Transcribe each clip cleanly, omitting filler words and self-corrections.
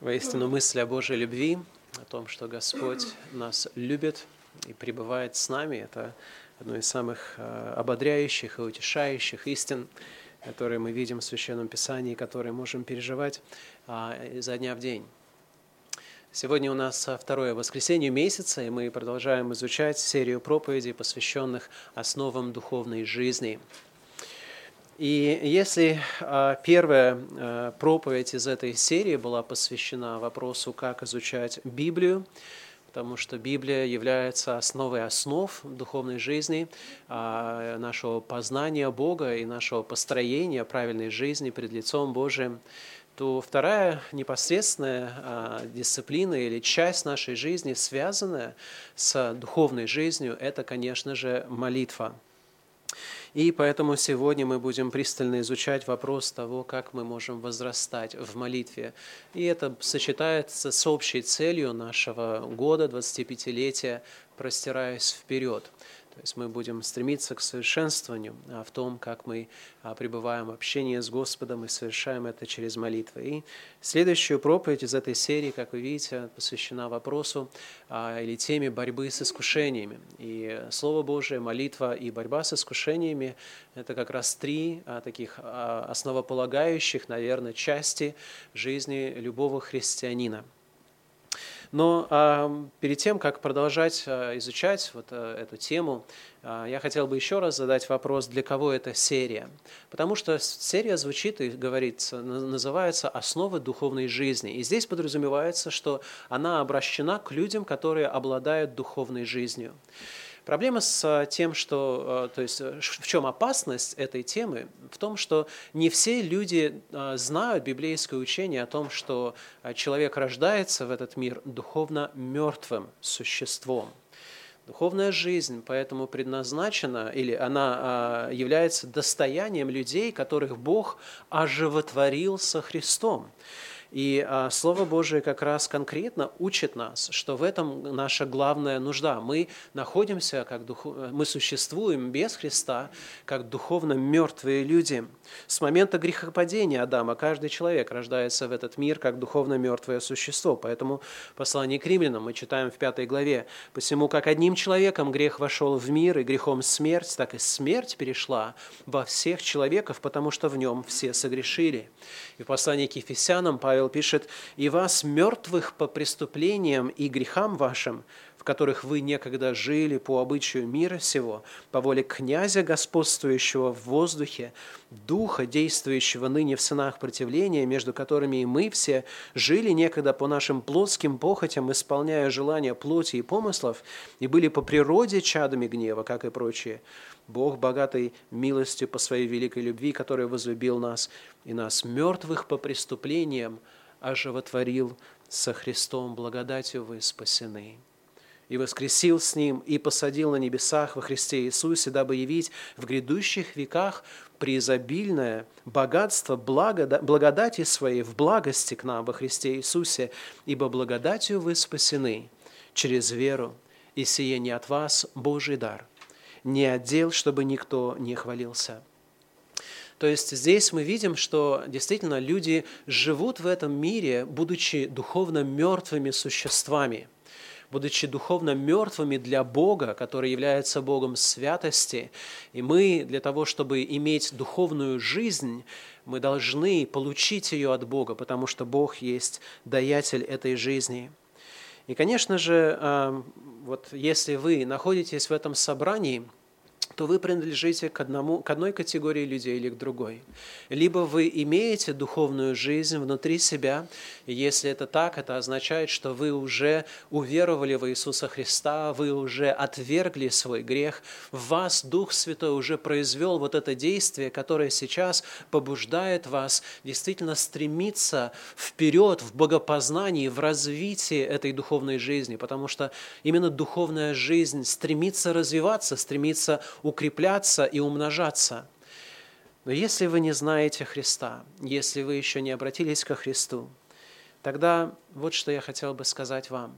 Воистину мысль о Божьей любви, о том, что Господь нас любит и пребывает с нами, это одно из самых ободряющих и утешающих истин, которые мы видим в Священном Писании, которые можем переживать изо дня в день. Сегодня у нас второе воскресенье месяца, и мы продолжаем изучать серию проповедей, посвященных основам духовной жизни. И если первая проповедь из этой серии была посвящена вопросу, как изучать Библию, потому что Библия является основой основ духовной жизни, нашего познания Бога и нашего построения правильной жизни пред лицом Божиим, то вторая непосредственная дисциплина или часть нашей жизни, связанная с духовной жизнью, это, конечно же, молитва. И поэтому сегодня мы будем пристально изучать вопрос того, как мы можем возрастать в молитве. И это сочетается с общей целью нашего года, 25-летия, простираясь вперед. То есть мы будем стремиться к совершенствованию в том, как мы пребываем в общении с Господом и совершаем это через молитвы. И следующую проповедь из этой серии, как вы видите, посвящена вопросу или теме борьбы с искушениями. И Слово Божие, молитва и борьба с искушениями – это как раз три таких основополагающих, наверное, части жизни любого христианина. Но перед тем, как продолжать изучать эту тему, я хотел бы еще раз задать вопрос, для кого эта серия? Потому что серия звучит и говорится, называется «Основы духовной жизни». И здесь подразумевается, что она обращена к людям, которые обладают духовной жизнью. Проблема с тем, в чем опасность этой темы, в том, что не все люди знают библейское учение о том, что человек рождается в этот мир духовно мертвым существом. Духовная жизнь поэтому предназначена, или она является достоянием людей, которых Бог оживотворил со Христом. И Слово Божие как раз конкретно учит нас, что в этом наша главная нужда. Мы находимся, мы существуем без Христа, как духовно мертвые люди. С момента грехопадения Адама каждый человек рождается в этот мир, как духовно мертвое существо. Поэтому в послании к Римлянам мы читаем в 5 главе: «Посему, как одним человеком грех вошел в мир, и грехом смерть, так и смерть перешла во всех человеков, потому что в нем все согрешили». И в послании к Ефесянам Павел пишет: «И вас, мертвых по преступлениям и грехам вашим, в которых вы некогда жили по обычаю мира сего, по воле князя, господствующего в воздухе, духа, действующего ныне в сынах противления, между которыми и мы все жили некогда по нашим плотским похотям, исполняя желания плоти и помыслов, и были по природе чадами гнева, как и прочие. Бог, богатой милостью по своей великой любви, который возлюбил нас, и нас, мертвых по преступлениям, оживотворил со Христом, благодатью вы спасены». И воскресил с Ним, и посадил на небесах во Христе Иисусе, дабы явить в грядущих веках преизобильное богатство благодати Своей в благости к нам во Христе Иисусе, ибо благодатью вы спасены через веру, и сие не от вас Божий дар, не отдел, чтобы никто не хвалился». То есть здесь мы видим, что действительно люди живут в этом мире, будучи духовно мертвыми существами, будучи духовно мертвыми для Бога, который является Богом святости. И мы для того, чтобы иметь духовную жизнь, мы должны получить ее от Бога, потому что Бог есть даятель этой жизни. И, конечно же, если вы находитесь в этом собрании, то вы принадлежите к одной категории людей или к другой. Либо вы имеете духовную жизнь внутри себя, и если это так, это означает, что вы уже уверовали в Иисуса Христа, вы уже отвергли свой грех, в вас Дух Святой уже произвел вот это действие, которое сейчас побуждает вас действительно стремиться вперед в богопознании, в развитии этой духовной жизни, потому что именно духовная жизнь стремится развиваться, стремится укрепляться и умножаться. Но если вы не знаете Христа, если вы еще не обратились ко Христу, тогда вот что я хотел бы сказать вам.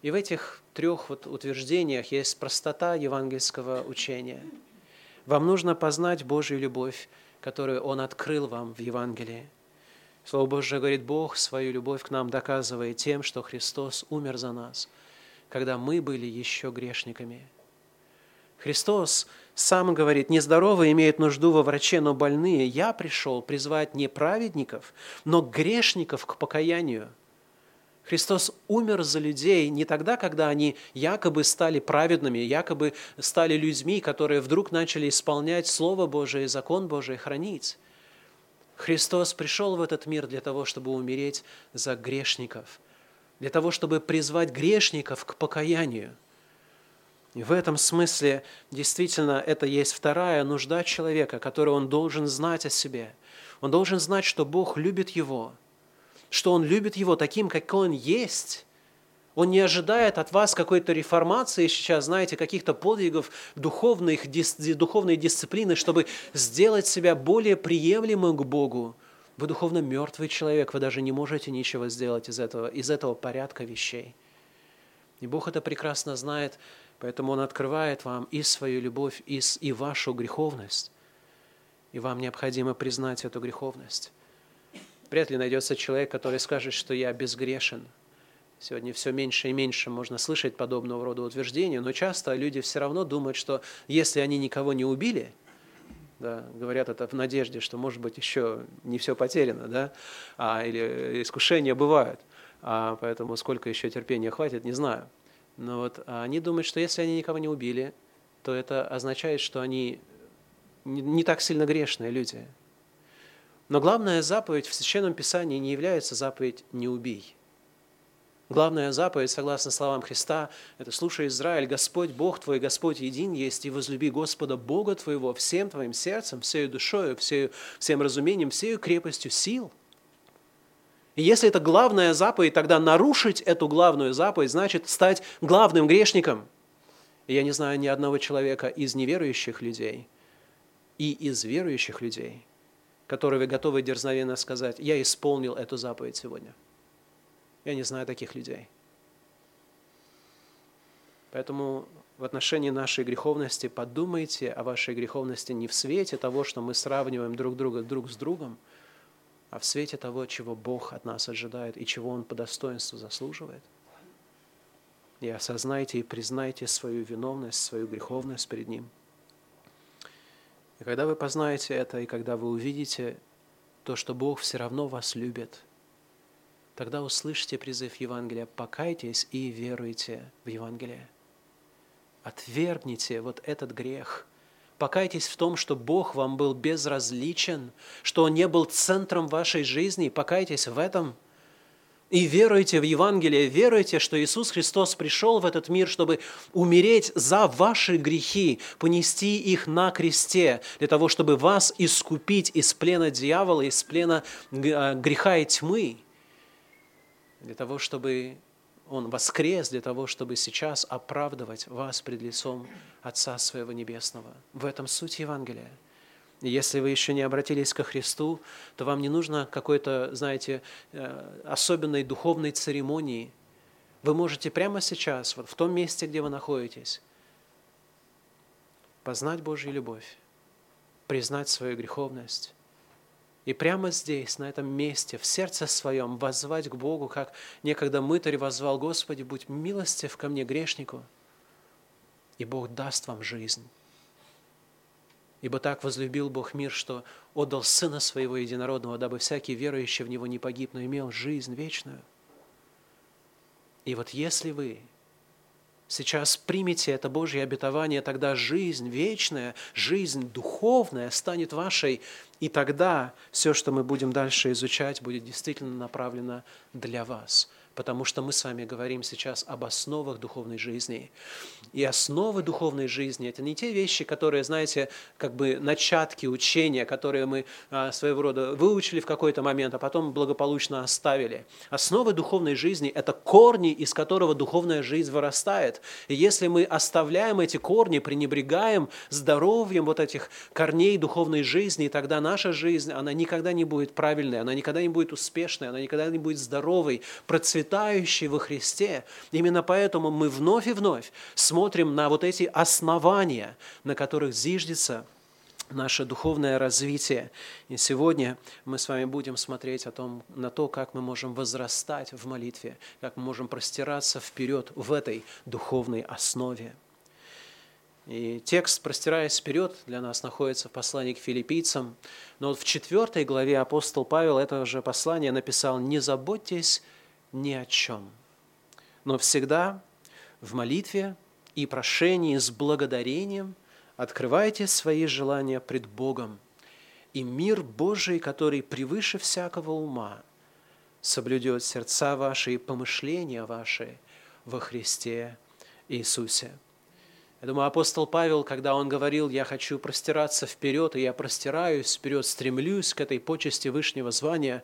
И в этих трех утверждениях есть простота евангельского учения. Вам нужно познать Божью любовь, которую Он открыл вам в Евангелии. Слово Божие говорит, Бог свою любовь к нам доказывает тем, что Христос умер за нас, когда мы были еще грешниками. Христос сам говорит, нездоровые имеют нужду во враче, но больные. Я пришел призвать не праведников, но грешников к покаянию. Христос умер за людей не тогда, когда они якобы стали праведными, якобы стали людьми, которые вдруг начали исполнять Слово Божие и закон Божий хранить. Христос пришел в этот мир для того, чтобы умереть за грешников, для того, чтобы призвать грешников к покаянию. И в этом смысле действительно это есть вторая нужда человека, которую он должен знать о себе. Он должен знать, что Бог любит его, что Он любит его таким, какой он есть. Он не ожидает от вас какой-то реформации сейчас, знаете, каких-то подвигов, духовной дисциплины, чтобы сделать себя более приемлемым к Богу. Вы духовно мертвый человек, вы даже не можете ничего сделать из этого порядка вещей. И Бог это прекрасно знает, поэтому Он открывает вам и свою любовь, и вашу греховность. И вам необходимо признать эту греховность. Вряд ли найдется человек, который скажет, что я безгрешен. Сегодня все меньше и меньше можно слышать подобного рода утверждения, но часто люди все равно думают, что если они никого не убили, да, говорят это в надежде, что, может быть, еще не все потеряно, да, или искушения бывают, поэтому сколько еще терпения хватит, не знаю. Но вот они думают, что если они никого не убили, то это означает, что они не так сильно грешные люди. Но главная заповедь в Священном Писании не является заповедь «не убий». Главная заповедь, согласно словам Христа, это «Слушай, Израиль, Господь Бог твой, Господь един есть, и возлюби Господа Бога твоего всем твоим сердцем, всею душою, всем разумением, всею крепостью сил». И если это главная заповедь, тогда нарушить эту главную заповедь значит стать главным грешником. И я не знаю ни одного человека из неверующих людей и из верующих людей, которые вы готовы дерзновенно сказать, я исполнил эту заповедь сегодня. Я не знаю таких людей. Поэтому в отношении нашей греховности подумайте о вашей греховности не в свете того, что мы сравниваем друг с другом, а в свете того, чего Бог от нас ожидает и чего Он по достоинству заслуживает. И осознайте и признайте свою виновность, свою греховность перед Ним. И когда вы познаете это, и когда вы увидите то, что Бог все равно вас любит, тогда услышите призыв Евангелия, покайтесь и веруйте в Евангелие. Отвергните вот этот грех. Покайтесь в том, что Бог вам был безразличен, что Он не был центром вашей жизни. Покайтесь в этом. И веруйте в Евангелие, веруйте, что Иисус Христос пришел в этот мир, чтобы умереть за ваши грехи, понести их на кресте, для того, чтобы вас искупить из плена дьявола, из плена греха и тьмы, для того, чтобы Он воскрес, для того, чтобы сейчас оправдывать вас пред лицом Отца Своего Небесного. В этом суть Евангелия. И если вы еще не обратились ко Христу, то вам не нужно какой-то, знаете, особенной духовной церемонии. Вы можете прямо сейчас, вот в том месте, где вы находитесь, познать Божью любовь, признать свою греховность. И прямо здесь, на этом месте, в сердце своем, воззвать к Богу, как некогда мытарь воззвал, «Господи, будь милостив ко мне, грешнику, и Бог даст вам жизнь». Ибо так возлюбил Бог мир, что отдал Сына Своего Единородного, дабы всякий верующий в Него не погиб, но имел жизнь вечную. И вот если вы сейчас примете это Божье обетование, тогда жизнь вечная, жизнь духовная станет вашей, и тогда все, что мы будем дальше изучать, будет действительно направлено для вас. Потому что мы с вами говорим сейчас об основах духовной жизни. И основы духовной жизни – это не те вещи, которые, знаете, как бы начатки учения, которые мы своего рода выучили в какой-то момент, а потом благополучно оставили. Основы духовной жизни – это корни, из которого духовная жизнь вырастает. И если мы оставляем эти корни, пренебрегаем здоровьем вот этих корней духовной жизни, тогда наша жизнь, она никогда не будет правильной, она никогда не будет успешной, она никогда не будет здоровой, процветающей, во Христе. Именно поэтому мы вновь и вновь смотрим на вот эти основания, на которых зиждется наше духовное развитие. И сегодня мы с вами будем смотреть на то, как мы можем возрастать в молитве, как мы можем простираться вперед в этой духовной основе. И текст, простираясь вперед, для нас находится в послании к филиппийцам. Но в 4 главе апостол Павел этого же послания написал: «Не заботьтесь ни о чем, но всегда в молитве и прошении с благодарением открывайте свои желания пред Богом, и мир Божий, который превыше всякого ума, соблюдет сердца ваши и помышления ваши во Христе Иисусе». Я думаю, апостол Павел, когда он говорил: «Я хочу простираться вперед, и я простираюсь вперед, стремлюсь к этой почести вышнего звания»,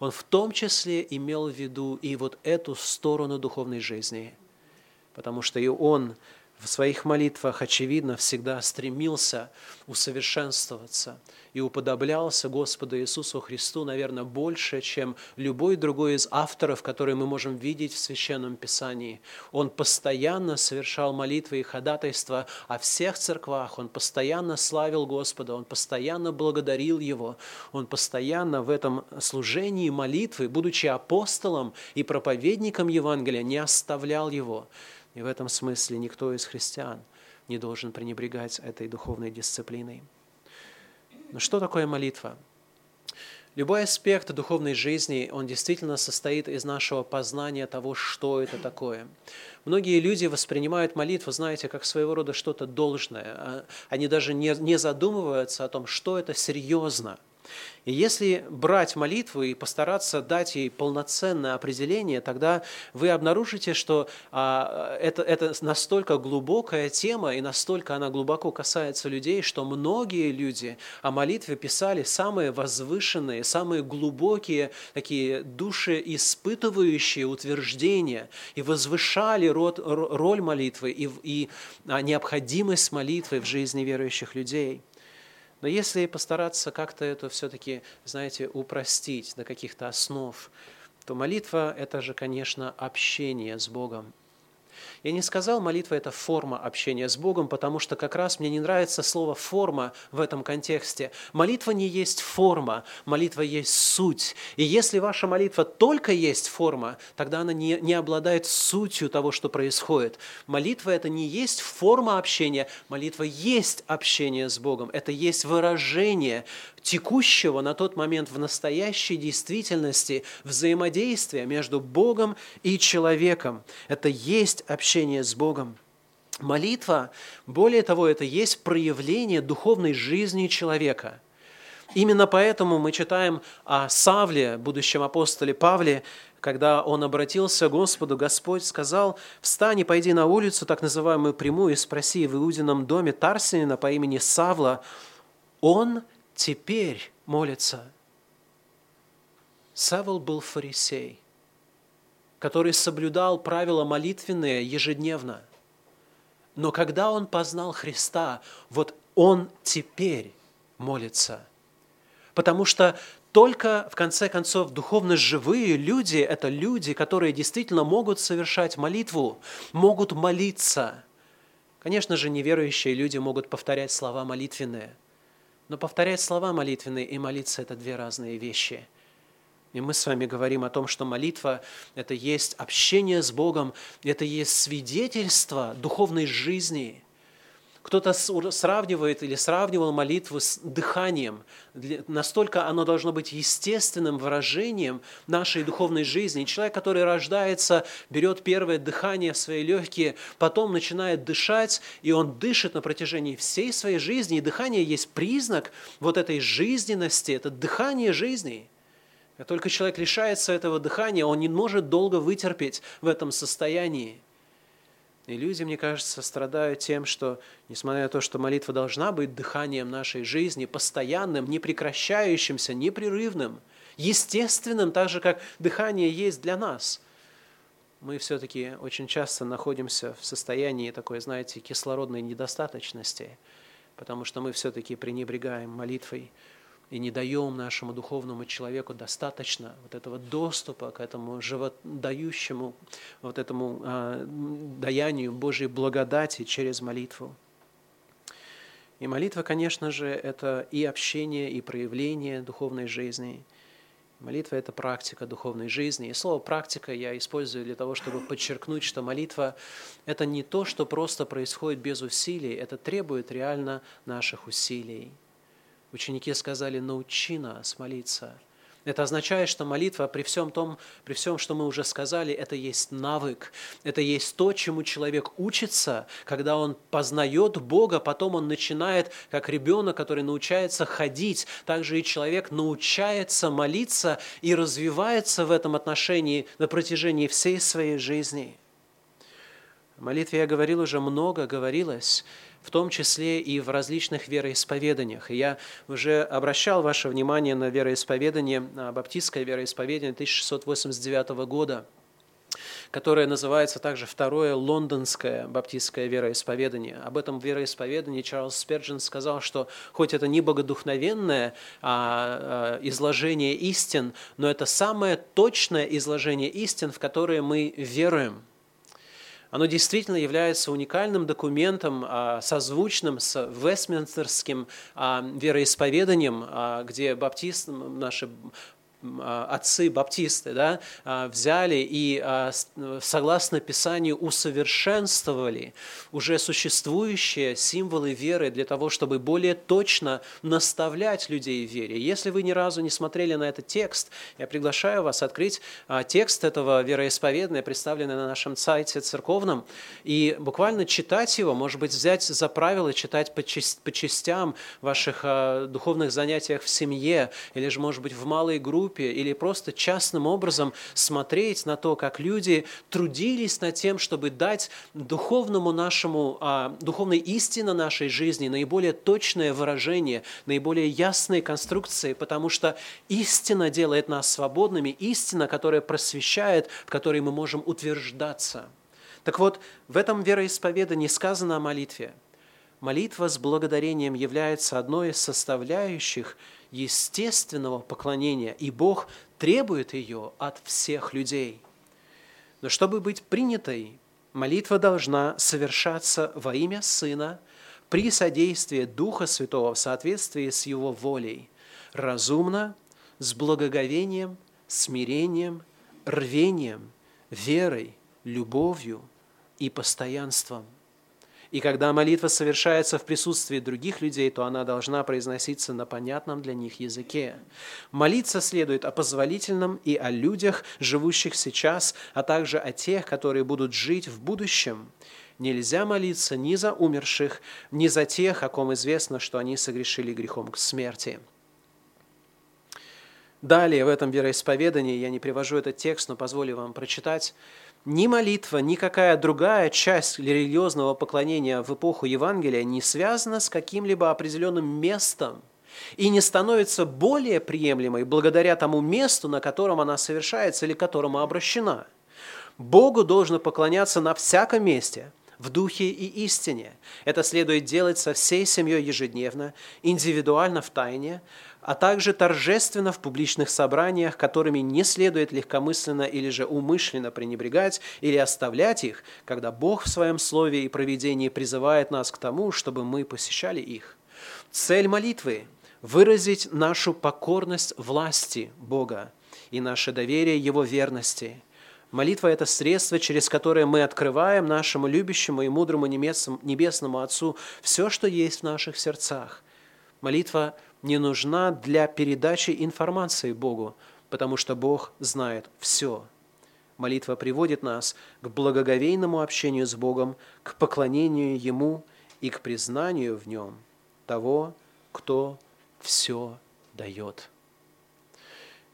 он в том числе имел в виду и вот эту сторону духовной жизни, потому что и он в своих молитвах, очевидно, всегда стремился усовершенствоваться и уподоблялся Господу Иисусу Христу, наверное, больше, чем любой другой из авторов, которые мы можем видеть в Священном Писании. Он постоянно совершал молитвы и ходатайства о всех церквах, он постоянно славил Господа, он постоянно благодарил Его, он постоянно в этом служении молитвы, будучи апостолом и проповедником Евангелия, не оставлял Его. И в этом смысле никто из христиан не должен пренебрегать этой духовной дисциплиной. Но что такое молитва? Любой аспект духовной жизни, он действительно состоит из нашего познания того, что это такое. Многие люди воспринимают молитву, знаете, как своего рода что-то должное. Они даже не задумываются о том, что это серьезно. И если брать молитву и постараться дать ей полноценное определение, тогда вы обнаружите, что это настолько глубокая тема и настолько она глубоко касается людей, что многие люди о молитве писали самые возвышенные, самые глубокие, такие душеиспытывающие утверждения и возвышали роль молитвы и необходимость молитвы в жизни верующих людей. Но если постараться как-то это все-таки, знаете, упростить до каких-то основ, то молитва – это же, конечно, общение с Богом. Я не сказал, молитва – это форма общения с Богом, потому что как раз мне не нравится слово «форма» в этом контексте. Молитва не есть форма, молитва есть суть. И если ваша молитва только есть форма, тогда она не обладает сутью того, что происходит. Молитва – это не есть форма общения, молитва есть общение с Богом. Это есть выражение текущего на тот момент в настоящей действительности взаимодействия между Богом и человеком. Это есть общение с Богом. Молитва, более того, это есть проявление духовной жизни человека. Именно поэтому мы читаем о Савле, будущем апостоле Павле, когда он обратился к Господу, Господь сказал: «Встань и пойди на улицу, так называемую прямую, и спроси в Иудином доме Тарсинина по имени Савла, он теперь молится». Савл был фарисей, который соблюдал правила молитвенные ежедневно. Но когда он познал Христа, вот он теперь молится. Потому что только, в конце концов, духовно живые люди – это люди, которые действительно могут совершать молитву, могут молиться. Конечно же, неверующие люди могут повторять слова молитвенные. Но повторять слова молитвенные и молиться – это две разные вещи. И мы с вами говорим о том, что молитва – это есть общение с Богом, это есть свидетельство духовной жизни. Кто-то сравнивает или сравнивал молитву с дыханием. Настолько оно должно быть естественным выражением нашей духовной жизни. И человек, который рождается, берет первое дыхание в свои легкие, потом начинает дышать, и он дышит на протяжении всей своей жизни. И дыхание есть признак вот этой жизненности, это дыхание жизни. Как только человек лишается этого дыхания, он не может долго вытерпеть в этом состоянии. И люди, мне кажется, страдают тем, что, несмотря на то, что молитва должна быть дыханием нашей жизни, постоянным, непрекращающимся, непрерывным, естественным, так же, как дыхание есть для нас, мы все-таки очень часто находимся в состоянии такой, знаете, кислородной недостаточности, потому что мы все-таки пренебрегаем молитвой, и не даем нашему духовному человеку достаточно вот этого доступа к этому живодающему, вот этому даянию Божьей благодати через молитву. И молитва, конечно же, это и общение, и проявление духовной жизни. Молитва – это практика духовной жизни. И слово «практика» я использую для того, чтобы подчеркнуть, что молитва – это не то, что просто происходит без усилий, это требует реально наших усилий. Ученики сказали: «Научи нас молиться». Это означает, что молитва при всем, что мы уже сказали, это есть навык, это есть то, чему человек учится, когда он познает Бога, потом он начинает, как ребенок, который научается ходить, также и человек научается молиться и развивается в этом отношении на протяжении всей своей жизни. О молитве я говорил уже много, говорилось, в том числе и в различных вероисповеданиях. И я уже обращал ваше внимание на вероисповедание, на баптистское вероисповедание 1689 года, которое называется также Второе лондонское баптистское вероисповедание. Об этом вероисповедании Чарльз Спержен сказал, что хоть это не богодухновенное изложение истин, но это самое точное изложение истин, в которые мы веруем. Оно действительно является уникальным документом, созвучным с Вестминстерским вероисповеданием, где баптисты, наши отцы-баптисты, взяли и, согласно Писанию, усовершенствовали уже существующие символы веры для того, чтобы более точно наставлять людей в вере. Если вы ни разу не смотрели на этот текст, я приглашаю вас открыть текст этого вероисповедания, представленный на нашем сайте церковном, и буквально читать его, может быть, взять за правило читать по частям в ваших духовных занятиях в семье, или же, может быть, в малой группе, или просто частным образом смотреть на то, как люди трудились над тем, чтобы дать духовной истине нашей жизни наиболее точное выражение, наиболее ясные конструкции, потому что истина делает нас свободными, истина, которая просвещает, в которой мы можем утверждаться. Так вот, в этом вероисповедании сказано о молитве. Молитва с благодарением является одной из составляющих естественного поклонения, и Бог требует ее от всех людей. Но чтобы быть принятой, молитва должна совершаться во имя Сына при содействии Духа Святого в соответствии с Его волей, разумно, с благоговением, смирением, рвением, верой, любовью и постоянством. И когда молитва совершается в присутствии других людей, то она должна произноситься на понятном для них языке. Молиться следует о позволительном и о людях, живущих сейчас, а также о тех, которые будут жить в будущем. Нельзя молиться ни за умерших, ни за тех, о ком известно, что они согрешили грехом к смерти. Далее в этом вероисповедании, я не привожу этот текст, но позволю вам прочитать. Ни молитва, ни какая другая часть религиозного поклонения в эпоху Евангелия не связана с каким-либо определенным местом и не становится более приемлемой благодаря тому месту, на котором она совершается или к которому обращена. Богу должно поклоняться на всяком месте, в духе и истине. Это следует делать со всей семьей ежедневно, индивидуально в тайне, а также торжественно в публичных собраниях, которыми не следует легкомысленно или же умышленно пренебрегать или оставлять их, когда Бог в Своем Слове и провидении призывает нас к тому, чтобы мы посещали их. Цель молитвы – выразить нашу покорность власти Бога и наше доверие Его верности. Молитва – это средство, через которое мы открываем нашему любящему и мудрому Небесному Отцу все, что есть в наших сердцах. Молитва – не нужна для передачи информации Богу, потому что Бог знает все. Молитва приводит нас к благоговейному общению с Богом, к поклонению Ему и к признанию в Нем того, кто все дает.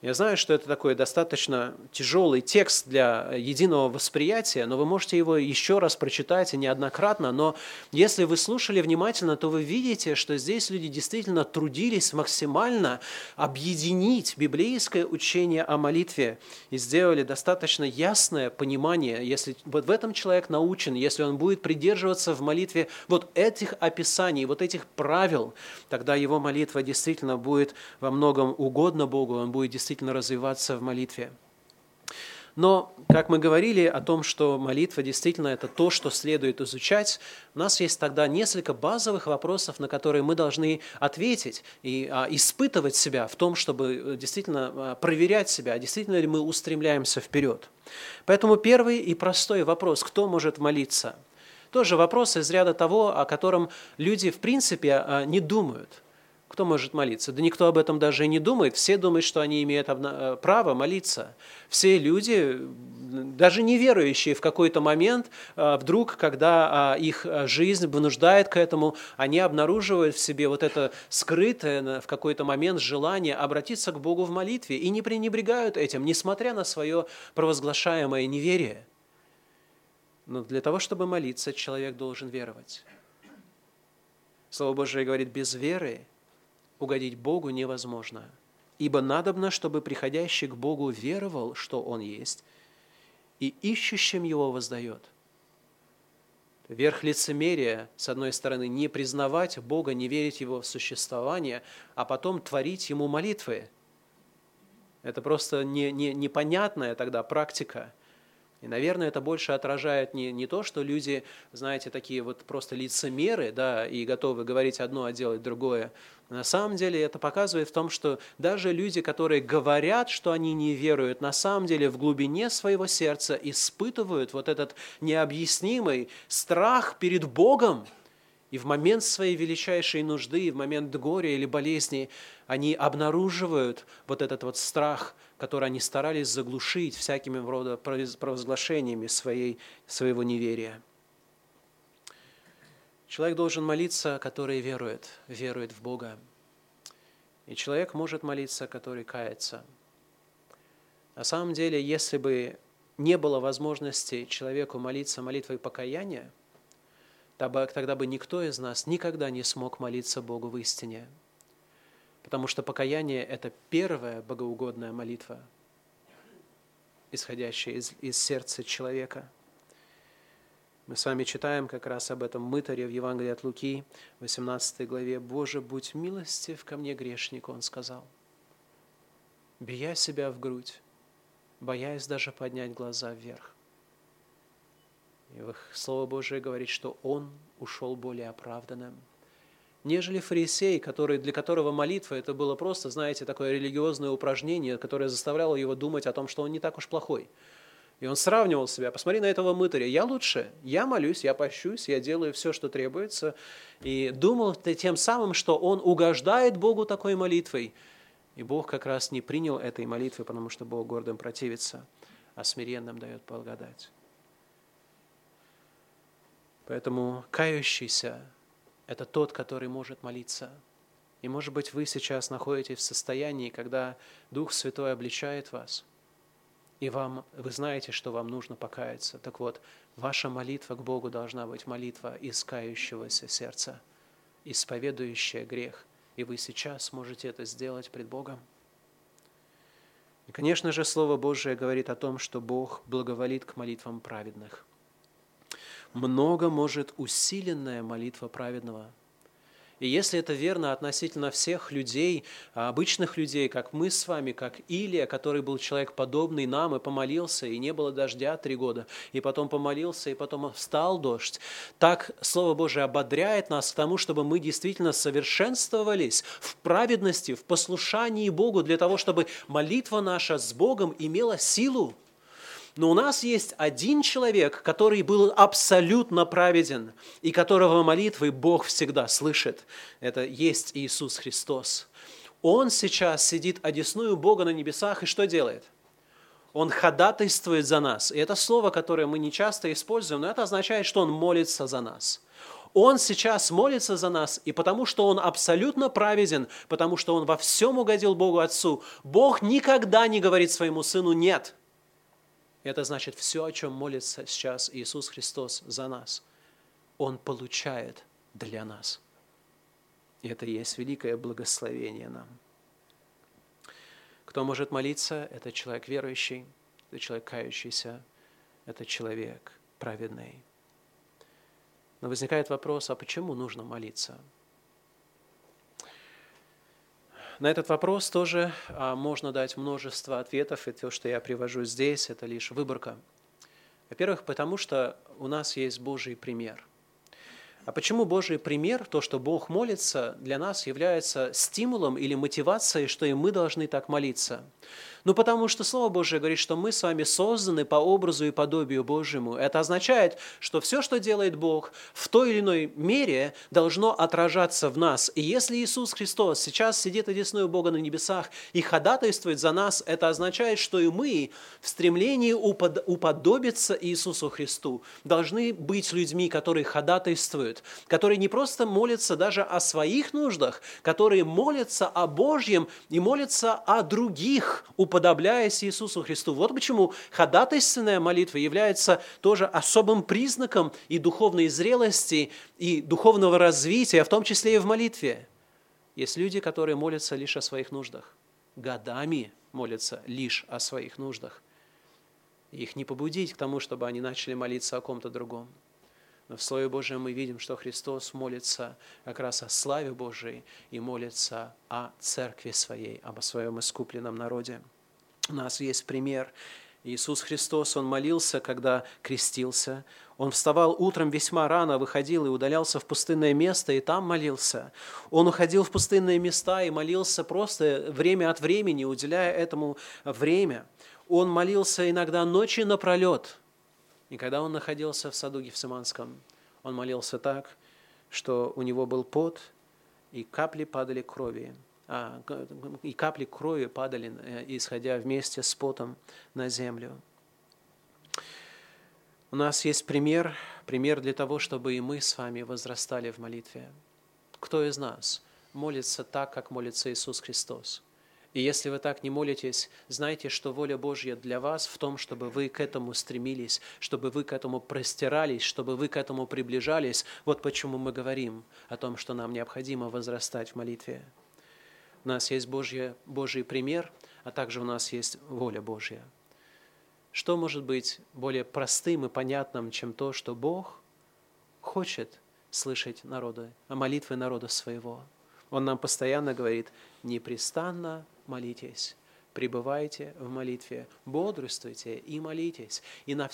Я знаю, что это такой достаточно тяжелый текст для единого восприятия, но вы можете его еще раз прочитать и неоднократно, но если вы слушали внимательно, то вы видите, что здесь люди действительно трудились максимально объединить библейское учение о молитве и сделали достаточно ясное понимание, если вот в этом человек научен, если он будет придерживаться в молитве вот этих описаний, вот этих правил, тогда его молитва действительно будет во многом угодна Богу, он будет действительно развиваться в молитве. Но, как мы говорили о том, что молитва действительно это то, что следует изучать, у нас есть тогда несколько базовых вопросов, на которые мы должны ответить и испытывать себя в том, чтобы действительно проверять себя, действительно ли мы устремляемся вперед. Поэтому первый и простой вопрос: кто может молиться? Тоже вопрос из ряда того, о котором люди, в принципе, не думают. Кто может молиться? Да никто об этом даже и не думает. Все думают, что они имеют право молиться. Все люди, даже неверующие в какой-то момент, вдруг, когда их жизнь вынуждает к этому, они обнаруживают в себе вот это скрытое в какой-то момент желание обратиться к Богу в молитве и не пренебрегают этим, несмотря на свое провозглашаемое неверие. Но для того, чтобы молиться, человек должен веровать. Слово Божие говорит: без веры угодить Богу невозможно, ибо надобно, чтобы приходящий к Богу веровал, что Он есть, и ищущим Его воздает. Верх лицемерия, с одной стороны, не признавать Бога, не верить Его в существование, а потом творить Ему молитвы. Это просто непонятная тогда практика. И, наверное, это больше отражает не то, что люди, знаете, такие вот просто лицемеры, да, и готовы говорить одно, а делать другое. На самом деле это показывает в том, что даже люди, которые говорят, что они не веруют, на самом деле в глубине своего сердца испытывают вот этот необъяснимый страх перед Богом. И в момент своей величайшей нужды, в момент горя или болезни они обнаруживают вот этот вот страх, который они старались заглушить всякими рода провозглашениями своего неверия. Человек должен молиться, который верует в Бога. И человек может молиться, который кается. На самом деле, если бы не было возможности человеку молиться молитвой покаяния, тогда бы никто из нас никогда не смог молиться Богу в истине. Потому что покаяние – это первая богоугодная молитва, исходящая из сердца человека. Мы с вами читаем как раз об этом мытаре в Евангелии от Луки, 18 главе. «Боже, будь милостив ко мне, грешнику», – он сказал, бия себя в грудь, боясь даже поднять глаза вверх. И Слово Божие говорит, что он ушел более оправданным, нежели фарисей, для которого молитва это было просто, знаете, такое религиозное упражнение, которое заставляло его думать о том, что он не так уж плохой. И он сравнивал себя: посмотри на этого мытаря, я лучше, я молюсь, я пощусь, я делаю все, что требуется. И думал тем самым, что он угождает Богу такой молитвой. И Бог как раз не принял этой молитвы, потому что Бог гордым противится, а смиренным дает благодать. Поэтому кающийся – это тот, который может молиться. И, может быть, вы сейчас находитесь в состоянии, когда Дух Святой обличает вас, и вы знаете, что вам нужно покаяться. Так вот, ваша молитва к Богу должна быть молитва из кающегося сердца, исповедующая грех. И вы сейчас можете это сделать пред Богом. И, конечно же, Слово Божие говорит о том, что Бог благоволит к молитвам праведных. Много может усиленная молитва праведного. И если это верно относительно всех людей, обычных людей, как мы с вами, как Илия, который был человек подобный нам и помолился, и не было дождя 3 года, и потом помолился, и потом встал дождь, так Слово Божие ободряет нас к тому, чтобы мы действительно совершенствовались в праведности, в послушании Богу, для того, чтобы молитва наша с Богом имела силу. Но у нас есть один человек, который был абсолютно праведен, и которого молитвы Бог всегда слышит. Это есть Иисус Христос. Он сейчас сидит одесную Бога на небесах и что делает? Он ходатайствует за нас. И это слово, которое мы не часто используем, но это означает, что Он молится за нас. Он сейчас молится за нас, и потому что Он абсолютно праведен, потому что Он во всем угодил Богу Отцу. Бог никогда не говорит своему Сыну «нет». Это значит, все, о чем молится сейчас Иисус Христос за нас, Он получает для нас. И это и есть великое благословение нам. Кто может молиться, это человек верующий, это человек кающийся, это человек праведный. Но возникает вопрос, а почему нужно молиться? На этот вопрос тоже можно дать множество ответов, и то, что я привожу здесь, это лишь выборка. Во-первых, потому что у нас есть Божий пример. А почему Божий пример, то, что Бог молится, для нас является стимулом или мотивацией, что и мы должны так молиться? Ну, потому что Слово Божие говорит, что мы с вами созданы по образу и подобию Божьему. Это означает, что все, что делает Бог, в той или иной мере должно отражаться в нас. И если Иисус Христос сейчас сидит одесную Бога на небесах и ходатайствует за нас, это означает, что и мы в стремлении уподобиться Иисусу Христу должны быть людьми, которые ходатайствуют, которые не просто молятся даже о своих нуждах, которые молятся о Божьем и молятся о других, уподобляясь Иисусу Христу. Вот почему ходатайственная молитва является тоже особым признаком и духовной зрелости, и духовного развития, в том числе и в молитве. Есть люди, которые молятся лишь о своих нуждах. Годами молятся лишь о своих нуждах. Их не побудить к тому, чтобы они начали молиться о ком-то другом. Но в Слове Божьем мы видим, что Христос молится как раз о славе Божией и молится о церкви своей, обо своем искупленном народе. У нас есть пример. Иисус Христос, Он молился, когда крестился. Он вставал утром весьма рано, выходил и удалялся в пустынное место, и там молился. Он уходил в пустынные места и молился просто время от времени, уделяя этому время. Он молился иногда ночи напролет. И когда он находился в саду Гефсиманском, он молился так, что у него был пот, и капли крови падали, исходя вместе с потом на землю. У нас есть пример для того, чтобы и мы с вами возрастали в молитве. Кто из нас молится так, как молится Иисус Христос? И если вы так не молитесь, знайте, что воля Божья для вас в том, чтобы вы к этому стремились, чтобы вы к этому простирались, чтобы вы к этому приближались. Вот почему мы говорим о том, что нам необходимо возрастать в молитве. У нас есть Божий пример, а также у нас есть воля Божья. Что может быть более простым и понятным, чем то, что Бог хочет слышать народы, о молитве народа своего? Он нам постоянно говорит: непрестанно молитесь, пребывайте в молитве, бодрствуйте и молитесь. И на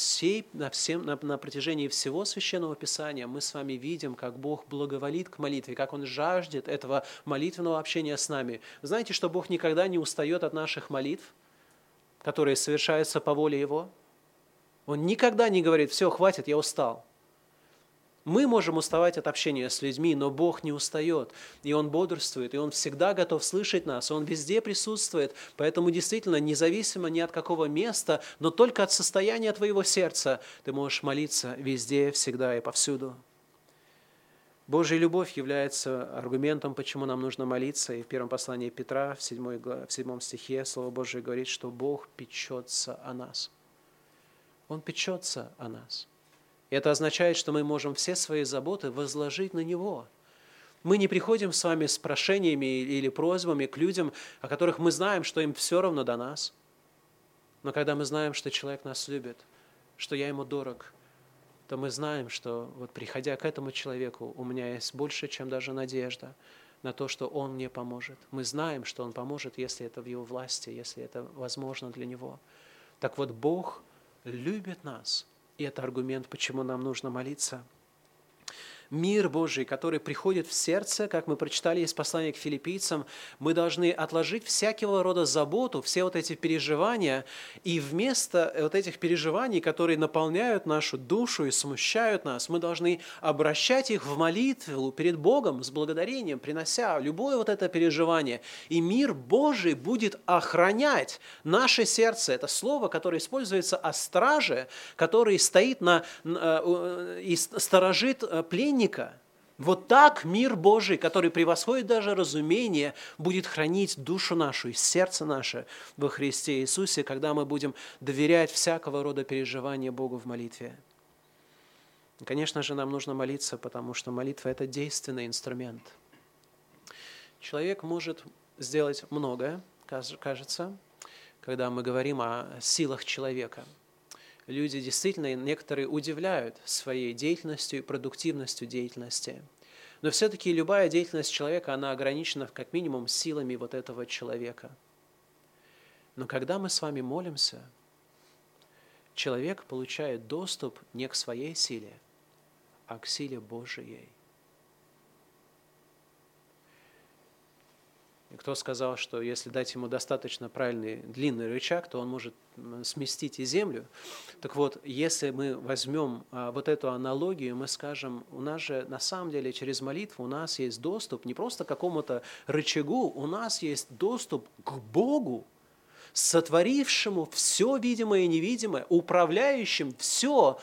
протяжении всего Священного Писания мы с вами видим, как Бог благоволит к молитве, как Он жаждет этого молитвенного общения с нами. Знаете, что Бог никогда не устает от наших молитв, которые совершаются по воле Его? Он никогда не говорит: все, хватит, я устал. Мы можем уставать от общения с людьми, но Бог не устает, и Он бодрствует, и Он всегда готов слышать нас, Он везде присутствует, поэтому действительно, независимо ни от какого места, но только от состояния твоего сердца, ты можешь молиться везде, всегда и повсюду. Божья любовь является аргументом, почему нам нужно молиться, и в первом послании Петра, в седьмом стихе, Слово Божие говорит, что Бог печется о нас. Он печется о нас. Это означает, что мы можем все свои заботы возложить на Него. Мы не приходим с вами с прошениями или просьбами к людям, о которых мы знаем, что им все равно до нас. Но когда мы знаем, что человек нас любит, что я ему дорог, то мы знаем, что вот приходя к этому человеку, у меня есть больше, чем даже надежда на то, что он мне поможет. Мы знаем, что он поможет, если это в его власти, если это возможно для него. Так вот, Бог любит нас. И это аргумент, почему нам нужно молиться. Мир Божий, который приходит в сердце, как мы прочитали из послания к филиппийцам, мы должны отложить всякого рода заботу, все вот эти переживания, и вместо вот этих переживаний, которые наполняют нашу душу и смущают нас, мы должны обращать их в молитву перед Богом с благодарением, принося любое вот это переживание. И мир Божий будет охранять наше сердце. Это слово, которое используется о страже, который стоит и сторожит пленников. Вот так мир Божий, который превосходит даже разумение, будет хранить душу нашу и сердце наше во Христе Иисусе, когда мы будем доверять всякого рода переживания Богу в молитве. И, конечно же, нам нужно молиться, потому что молитва – это действенный инструмент. Человек может сделать многое, кажется, когда мы говорим о силах человека. Люди действительно, некоторые удивляют своей деятельностью и продуктивностью деятельности. Но все-таки любая деятельность человека, она ограничена как минимум силами вот этого человека. Но когда мы с вами молимся, человек получает доступ не к своей силе, а к силе Божией. И кто сказал, что если дать ему достаточно правильный длинный рычаг, то он может сместить и землю? Так вот, если мы возьмем вот эту аналогию, мы скажем, у нас же на самом деле через молитву у нас есть доступ не просто к какому-то рычагу, у нас есть доступ к Богу, сотворившему все видимое и невидимое, управляющим все,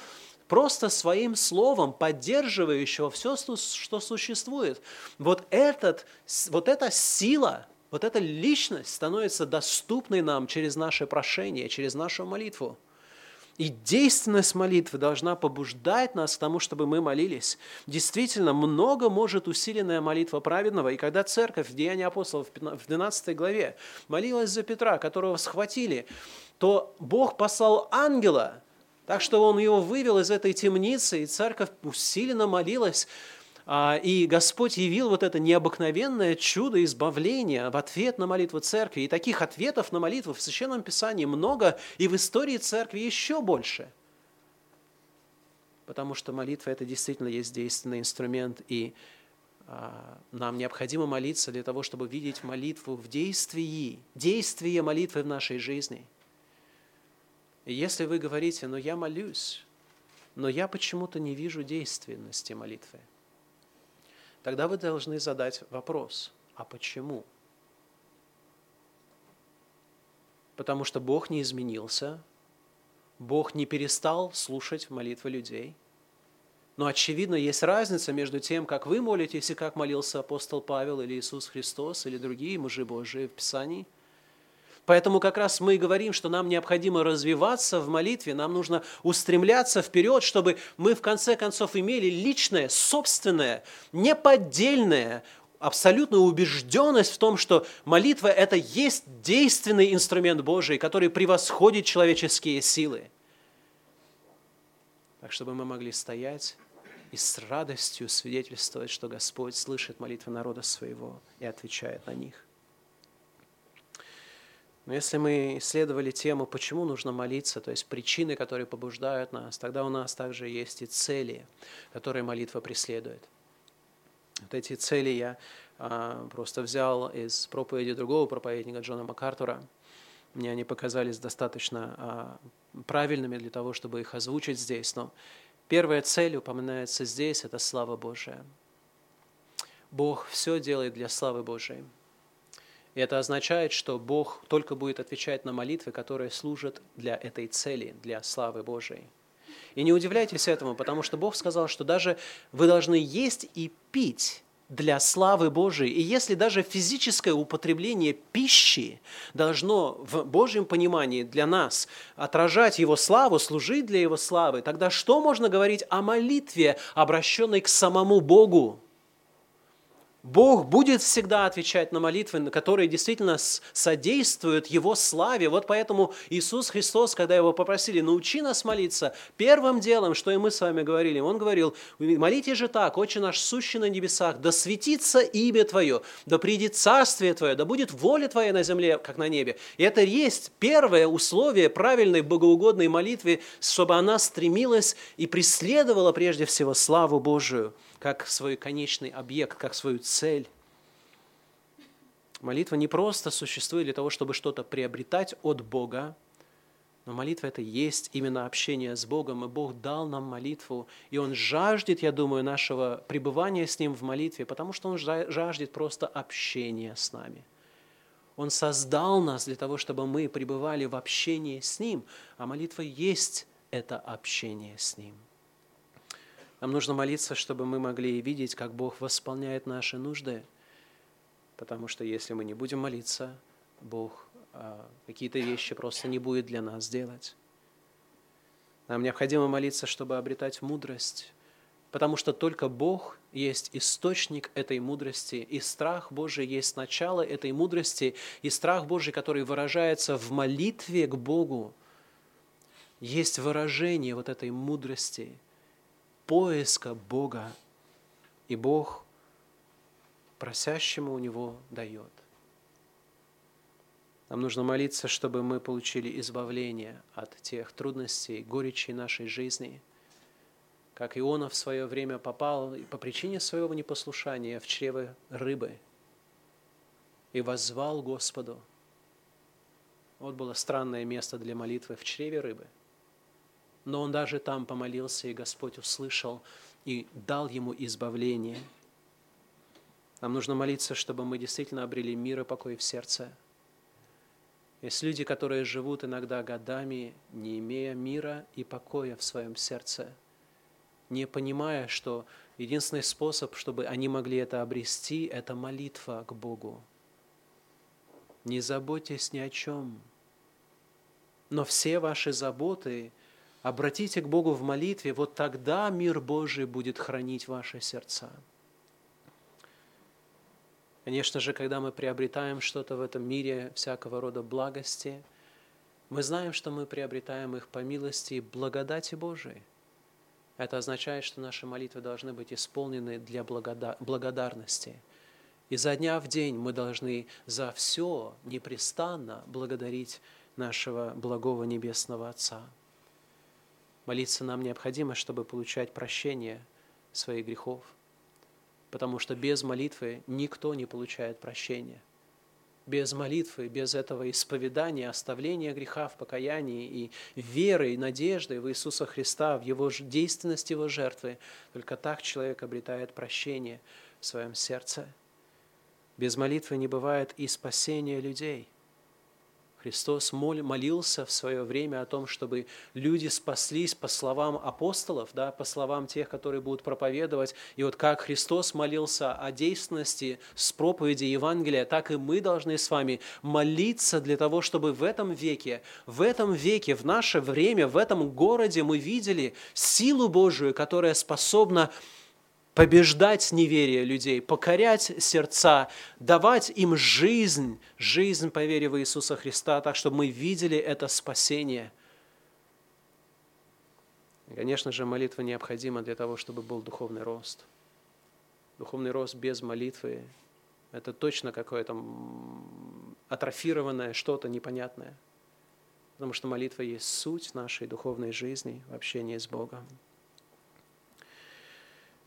просто своим словом, поддерживающего все, что существует. Вот эта сила, вот эта личность становится доступной нам через наше прошение, через нашу молитву. И действенность молитвы должна побуждать нас к тому, чтобы мы молились. Действительно, много может усиленная молитва праведного. И когда церковь в Деянии апостолов в 12 главе молилась за Петра, которого схватили, то Бог послал ангела, так что он его вывел из этой темницы, и церковь усиленно молилась. И Господь явил вот это необыкновенное чудо избавления в ответ на молитву церкви. И таких ответов на молитву в Священном Писании много, и в истории церкви еще больше. Потому что молитва – это действительно есть действенный инструмент, и нам необходимо молиться для того, чтобы видеть молитву в действии, действие молитвы в нашей жизни. И если вы говорите, но я молюсь, но я почему-то не вижу действенности молитвы, тогда вы должны задать вопрос, а почему? Потому что Бог не изменился, Бог не перестал слушать молитвы людей. Но, очевидно, есть разница между тем, как вы молитесь, и как молился апостол Павел, или Иисус Христос, или другие мужи Божии в Писании. Поэтому как раз мы и говорим, что нам необходимо развиваться в молитве, нам нужно устремляться вперед, чтобы мы в конце концов имели личное, собственное, неподдельное, абсолютную убежденность в том, что молитва – это есть действенный инструмент Божий, который превосходит человеческие силы. Так, чтобы мы могли стоять и с радостью свидетельствовать, что Господь слышит молитвы народа своего и отвечает на них. Но если мы исследовали тему, почему нужно молиться, то есть причины, которые побуждают нас, тогда у нас также есть и цели, которые молитва преследует. Вот эти цели я просто взял из проповеди другого проповедника Джона МакАртура. Мне они показались достаточно правильными для того, чтобы их озвучить здесь. Но первая цель упоминается здесь – это слава Божия. Бог все делает для славы Божией. И это означает, что Бог только будет отвечать на молитвы, которые служат для этой цели, для славы Божией. И не удивляйтесь этому, потому что Бог сказал, что даже вы должны есть и пить для славы Божией. И если даже физическое употребление пищи должно в Божьем понимании для нас отражать Его славу, служить для Его славы, тогда что можно говорить о молитве, обращенной к самому Богу? Бог будет всегда отвечать на молитвы, которые действительно содействуют Его славе. Вот поэтому Иисус Христос, когда Его попросили, научи нас молиться, первым делом, что и мы с вами говорили, Он говорил, молите же так, Отче наш, сущий на небесах, да светится имя Твое, да придет царствие Твое, да будет воля Твоя на земле, как на небе. И это есть первое условие правильной богоугодной молитвы, чтобы она стремилась и преследовала прежде всего славу Божию, как свой конечный объект, как свою цель. Молитва не просто существует для того, чтобы что-то приобретать от Бога, но молитва – это есть именно общение с Богом, и Бог дал нам молитву, и Он жаждет, я думаю, нашего пребывания с Ним в молитве, потому что Он жаждет просто общения с нами. Он создал нас для того, чтобы мы пребывали в общении с Ним, а молитва есть это общение с Ним. Нам нужно молиться, чтобы мы могли видеть, как Бог восполняет наши нужды, потому что если мы не будем молиться, Бог какие-то вещи просто не будет для нас делать. Нам необходимо молиться, чтобы обретать мудрость, потому что только Бог есть источник этой мудрости, и страх Божий есть начало этой мудрости, и страх Божий, который выражается в молитве к Богу, есть выражение вот этой мудрости, поиска Бога. И Бог просящему у Него дает. Нам нужно молиться, чтобы мы получили избавление от тех трудностей, горечи нашей жизни. Как Иона в свое время попал по причине своего непослушания в чрево рыбы и воззвал Господу. Вот было странное место для молитвы в чреве рыбы. Но он даже там помолился, и Господь услышал и дал ему избавление. Нам нужно молиться, чтобы мы действительно обрели мир и покой в сердце. Есть люди, которые живут иногда годами, не имея мира и покоя в своем сердце, не понимая, что единственный способ, чтобы они могли это обрести, это молитва к Богу. Не заботьтесь ни о чем, но все ваши заботы обратите к Богу в молитве, вот тогда мир Божий будет хранить ваши сердца. Конечно же, когда мы приобретаем что-то в этом мире, всякого рода благости, мы знаем, что мы приобретаем их по милости и благодати Божией. Это означает, что наши молитвы должны быть исполнены для благодарности. И за дня в день мы должны за все непрестанно благодарить нашего благого Небесного Отца. Молиться нам необходимо, чтобы получать прощение своих грехов, потому что без молитвы никто не получает прощения. Без молитвы, без этого исповедания, оставления греха в покаянии и веры и надежды в Иисуса Христа, в Его действенность, Его жертвы, только так человек обретает прощение в своем сердце. Без молитвы не бывает и спасения людей. Христос молился в свое время о том, чтобы люди спаслись по словам апостолов, да, по словам тех, которые будут проповедовать. И вот как Христос молился о действенности с проповеди Евангелия, так и мы должны с вами молиться для того, чтобы в этом веке, в наше время, в этом городе мы видели силу Божию, которая способна побеждать неверие людей, покорять сердца, давать им жизнь по вере в Иисуса Христа, так, чтобы мы видели это спасение. И, конечно же, молитва необходима для того, чтобы был духовный рост. Духовный рост без молитвы – это точно какое-то атрофированное что-то непонятное, потому что молитва есть суть нашей духовной жизни в общении с Богом.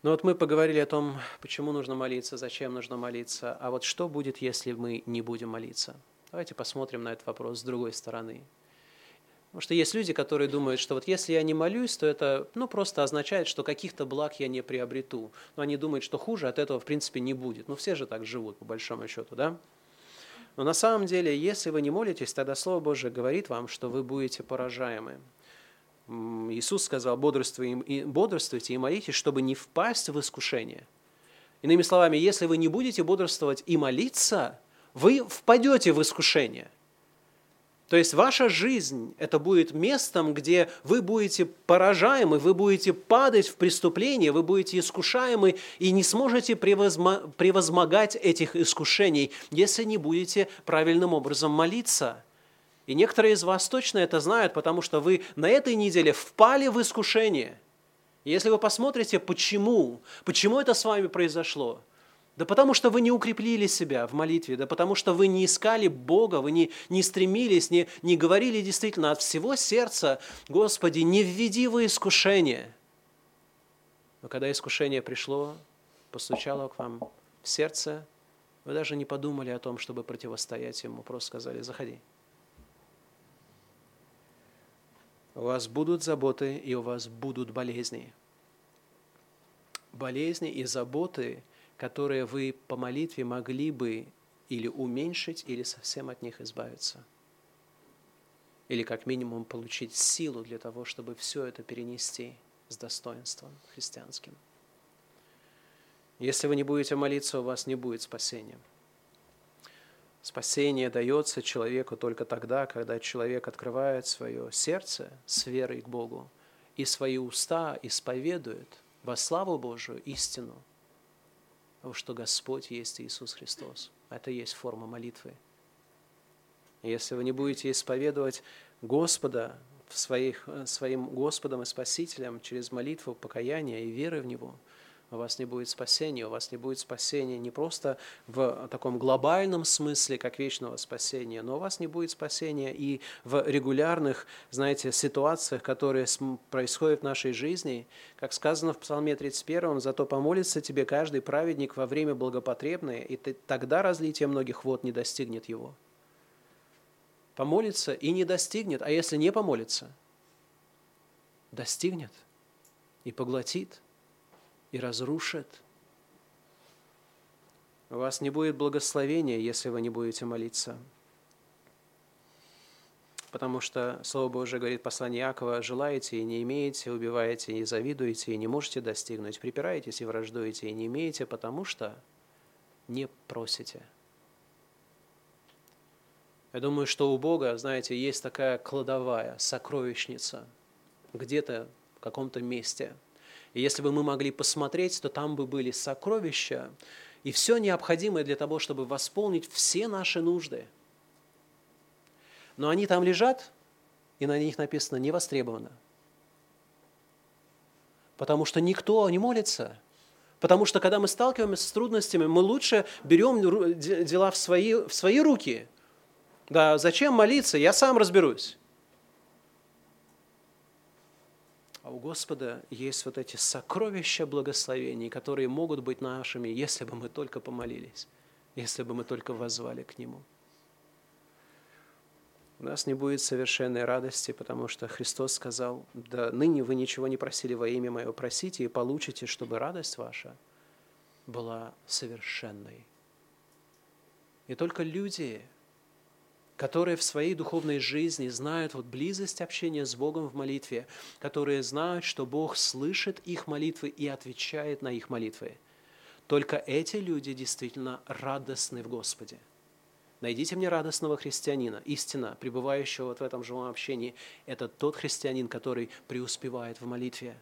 Ну вот мы поговорили о том, почему нужно молиться, зачем нужно молиться, а вот что будет, если мы не будем молиться? Давайте посмотрим на этот вопрос с другой стороны. Потому что есть люди, которые думают, что вот если я не молюсь, то это просто означает, что каких-то благ я не приобрету. Но они думают, что хуже от этого в принципе не будет. Все же так живут, по большому счету, да? Но на самом деле, если вы не молитесь, тогда Слово Божие говорит вам, что вы будете поражаемы. Иисус сказал: «Бодрствуйте и молитесь, чтобы не впасть в искушение». Иными словами, если вы не будете бодрствовать и молиться, вы впадете в искушение. То есть ваша жизнь – это будет местом, где вы будете поражаемы, вы будете падать в преступление, вы будете искушаемы и не сможете превозмогать этих искушений, если не будете правильным образом молиться. И некоторые из вас точно это знают, потому что вы на этой неделе впали в искушение. И если вы посмотрите, почему это с вами произошло, да потому что вы не укрепили себя в молитве, да потому что вы не искали Бога, вы не стремились, не говорили действительно от всего сердца: «Господи, не введи во искушение». Но когда искушение пришло, постучало к вам в сердце, вы даже не подумали о том, чтобы противостоять ему, просто сказали: «Заходи». У вас будут заботы и у вас будут болезни. Болезни и заботы, которые вы по молитве могли бы или уменьшить, или совсем от них избавиться. Или как минимум получить силу для того, чтобы все это перенести с достоинством христианским. Если вы не будете молиться, у вас не будет спасения. Спасение дается человеку только тогда, когда человек открывает свое сердце с верой к Богу и свои уста исповедует во славу Божию истину, потому что Господь есть Иисус Христос. Это есть форма молитвы. Если вы не будете исповедовать Господа своим Господом и Спасителем через молитву покаяния и веры в Него, у вас не будет спасения, у вас не будет спасения не просто в таком глобальном смысле, как вечного спасения, но у вас не будет спасения и в регулярных, знаете, ситуациях, которые происходят в нашей жизни. Как сказано в Псалме 31, «Зато помолится тебе каждый праведник во время благопотребное, и тогда разлитие многих вод не достигнет его». Помолится и не достигнет, а если не помолится, достигнет и поглотит, и разрушит. У вас не будет благословения, если вы не будете молиться. Потому что Слово Божие говорит, послание Иакова, желаете и не имеете, убиваете и завидуете, и не можете достигнуть, припираетесь и враждуете, и не имеете, потому что не просите. Я думаю, что у Бога, знаете, есть такая кладовая, сокровищница, где-то в каком-то месте. И если бы мы могли посмотреть, то там бы были сокровища и все необходимое для того, чтобы восполнить все наши нужды. Но они там лежат, и на них написано «не востребовано». Потому что никто не молится. Потому что, когда мы сталкиваемся с трудностями, мы лучше берем дела в свои руки. Да, зачем молиться? Я сам разберусь. А у Господа есть вот эти сокровища благословений, которые могут быть нашими, если бы мы только помолились, если бы мы только воззвали к Нему. У нас не будет совершенной радости, потому что Христос сказал, «Да ныне вы ничего не просили во имя Мое, просите и получите, чтобы радость ваша была совершенной». И только люди, которые в своей духовной жизни знают вот близость общения с Богом в молитве, которые знают, что Бог слышит их молитвы и отвечает на их молитвы. Только эти люди действительно радостны в Господе. Найдите мне радостного христианина, истинно пребывающего вот в этом живом общении. Это тот христианин, который преуспевает в молитве.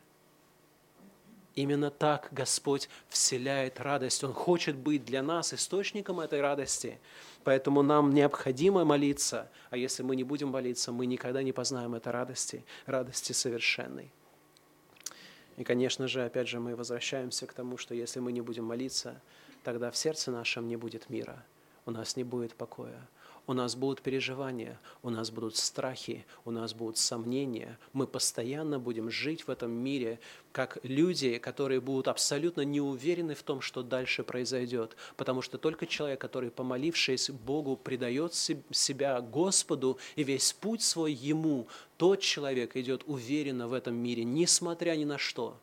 Именно так Господь вселяет радость. Он хочет быть для нас источником этой радости. Поэтому нам необходимо молиться. А если мы не будем молиться, мы никогда не познаем этой радости, радости совершенной. И, конечно же, опять же, мы возвращаемся к тому, что если мы не будем молиться, тогда в сердце нашем не будет мира, у нас не будет покоя. У нас будут переживания, у нас будут страхи, у нас будут сомнения. Мы постоянно будем жить в этом мире, как люди, которые будут абсолютно не уверены в том, что дальше произойдет. Потому что только человек, который, помолившись Богу, предает себя Господу и весь путь свой Ему, тот человек идет уверенно в этом мире, несмотря ни на что,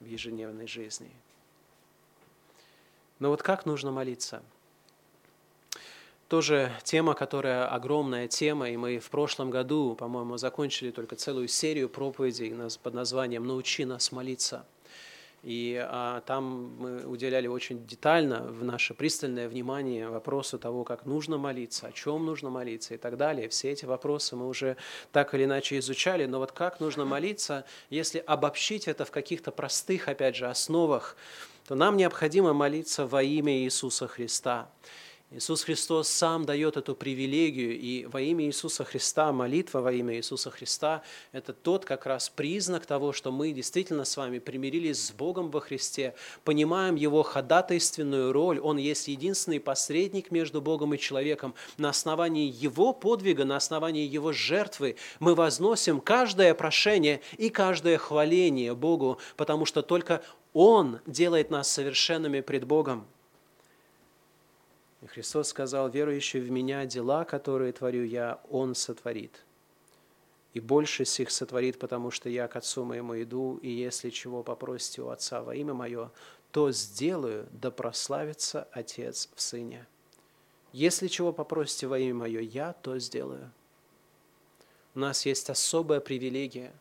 в ежедневной жизни. Но вот как нужно молиться? Тоже тема, которая огромная тема, и мы в прошлом году, по-моему, закончили только целую серию проповедей под названием «Научи нас молиться». И там мы уделяли очень детально, в наше пристальное внимание вопросу того, как нужно молиться, о чем нужно молиться и так далее. Все эти вопросы мы уже так или иначе изучали, но вот как нужно молиться, если обобщить это в каких-то простых, опять же, основах, то нам необходимо молиться во имя Иисуса Христа. Иисус Христос сам дает эту привилегию, и во имя Иисуса Христа, молитва во имя Иисуса Христа – это тот как раз признак того, что мы действительно с вами примирились с Богом во Христе, понимаем Его ходатайственную роль, Он есть единственный посредник между Богом и человеком. На основании Его подвига, на основании Его жертвы мы возносим каждое прошение и каждое хваление Богу, потому что только Он делает нас совершенными пред Богом. И Христос сказал, верующий в Меня дела, которые творю Я, Он сотворит. И больше сих сотворит, потому что Я к Отцу Моему иду, и если чего попросите у Отца во имя Мое, то сделаю, да прославится Отец в Сыне. Если чего попросите во имя Мое, Я то сделаю. У нас есть особая привилегия,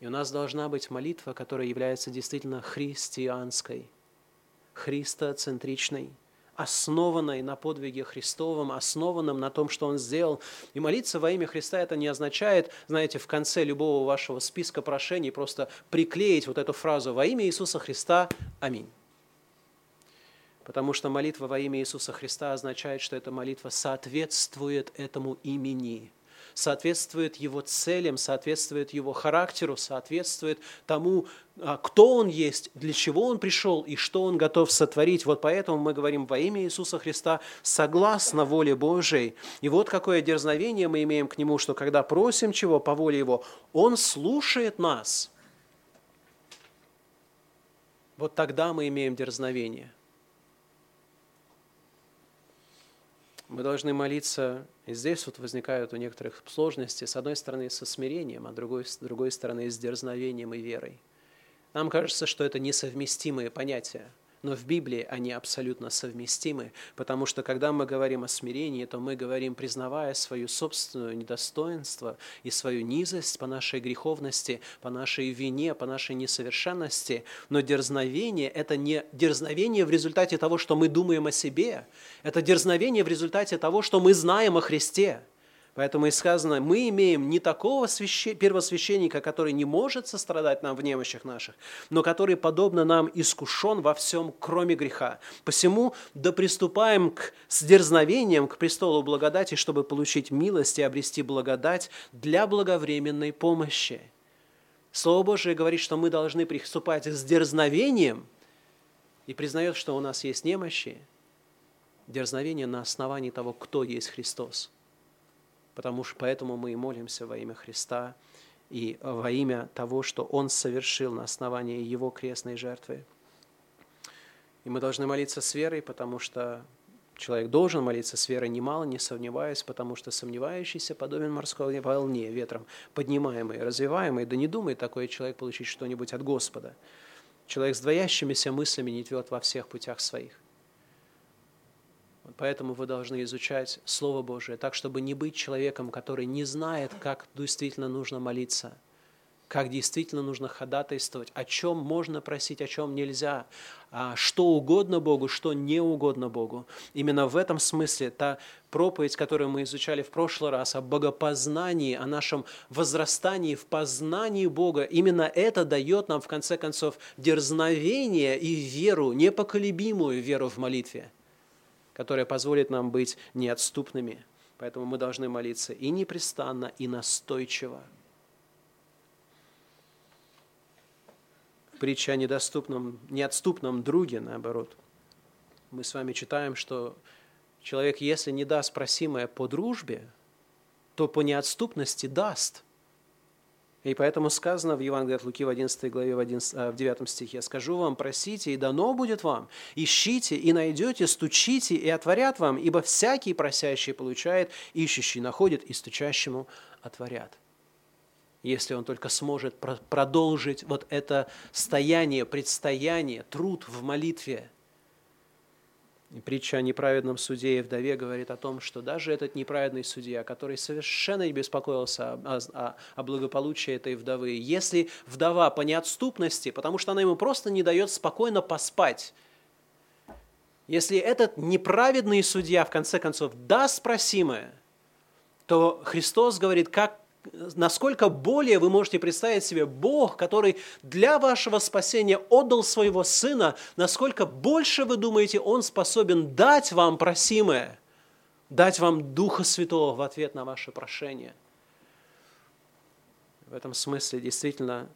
и у нас должна быть молитва, которая является действительно христианской, христоцентричной, основанной на подвиге Христовом, основанном на том, что Он сделал. И молиться во имя Христа это не означает, знаете, в конце любого вашего списка прошений просто приклеить вот эту фразу «Во имя Иисуса Христа, аминь». Потому что молитва во имя Иисуса Христа означает, что эта молитва соответствует этому имени. соответствует его целям, соответствует его характеру, соответствует тому, кто он есть, для чего он пришел и что он готов сотворить. Вот поэтому мы говорим во имя Иисуса Христа согласно воле Божией. И вот какое дерзновение мы имеем к Нему, что когда просим чего по воле Его, Он слушает нас. Вот тогда мы имеем дерзновение. Мы должны молиться, и здесь вот возникают у некоторых сложности, с одной стороны со смирением, а с другой стороны с дерзновением и верой. Нам кажется, что это несовместимые понятия, но в Библии они абсолютно совместимы, потому что когда мы говорим о смирении, то мы говорим, признавая свое собственное недостоинство и свою низость по нашей греховности, по нашей вине, по нашей несовершенности, но дерзновение – это не дерзновение в результате того, что мы думаем о себе, это дерзновение в результате того, что мы знаем о Христе. Поэтому и сказано, мы имеем не такого первосвященника, который не может сострадать нам в немощах наших, но который, подобно нам, искушен во всем, кроме греха. Посему да приступаем с дерзновением к престолу благодати, чтобы получить милость и обрести благодать для благовременной помощи. Слово Божие говорит, что мы должны приступать с дерзновением и признает, что у нас есть немощи. Дерзновение на основании того, кто есть Христос. Потому что поэтому мы и молимся во имя Христа и во имя того, что Он совершил на основании Его крестной жертвы. И мы должны молиться с верой, потому что человек должен молиться с верой немало, не сомневаясь, потому что сомневающийся подобен морской волне, ветром поднимаемый, развиваемый. Да не думает такой человек получить что-нибудь от Господа. Человек с двоящимися мыслями нетвет во всех путях своих. Поэтому вы должны изучать Слово Божие так, чтобы не быть человеком, который не знает, как действительно нужно молиться, как действительно нужно ходатайствовать, о чем можно просить, о чем нельзя, что угодно Богу, что не угодно Богу. Именно в этом смысле та проповедь, которую мы изучали в прошлый раз, о богопознании, о нашем возрастании в познании Бога, именно это дает нам, в конце концов, дерзновение и веру, непоколебимую веру в молитве, которая позволит нам быть неотступными. Поэтому мы должны молиться и непрестанно, и настойчиво. Притча о неотступном друге, наоборот. Мы с вами читаем, что человек, если не даст просимое по дружбе, то по неотступности даст. И поэтому сказано в Евангелии от Луки в 11 главе, в 9 стихе, «Скажу вам, просите, и дано будет вам, ищите, и найдете, стучите, и отворят вам, ибо всякий просящий получает, ищущий находит, и стучащему отворят». Если он только сможет продолжить вот это стояние, предстояние, труд в молитве. И притча о неправедном судье и вдове говорит о том, что даже этот неправедный судья, который совершенно не беспокоился о благополучии этой вдовы, если вдова по неотступности, потому что она ему просто не дает спокойно поспать, если этот неправедный судья, в конце концов, даст просимое, то Христос говорит, насколько более вы можете представить себе Бог, который для вашего спасения отдал своего Сына, насколько больше вы думаете, Он способен дать вам просимое, дать вам Духа Святого в ответ на ваше прошение. В этом смысле действительно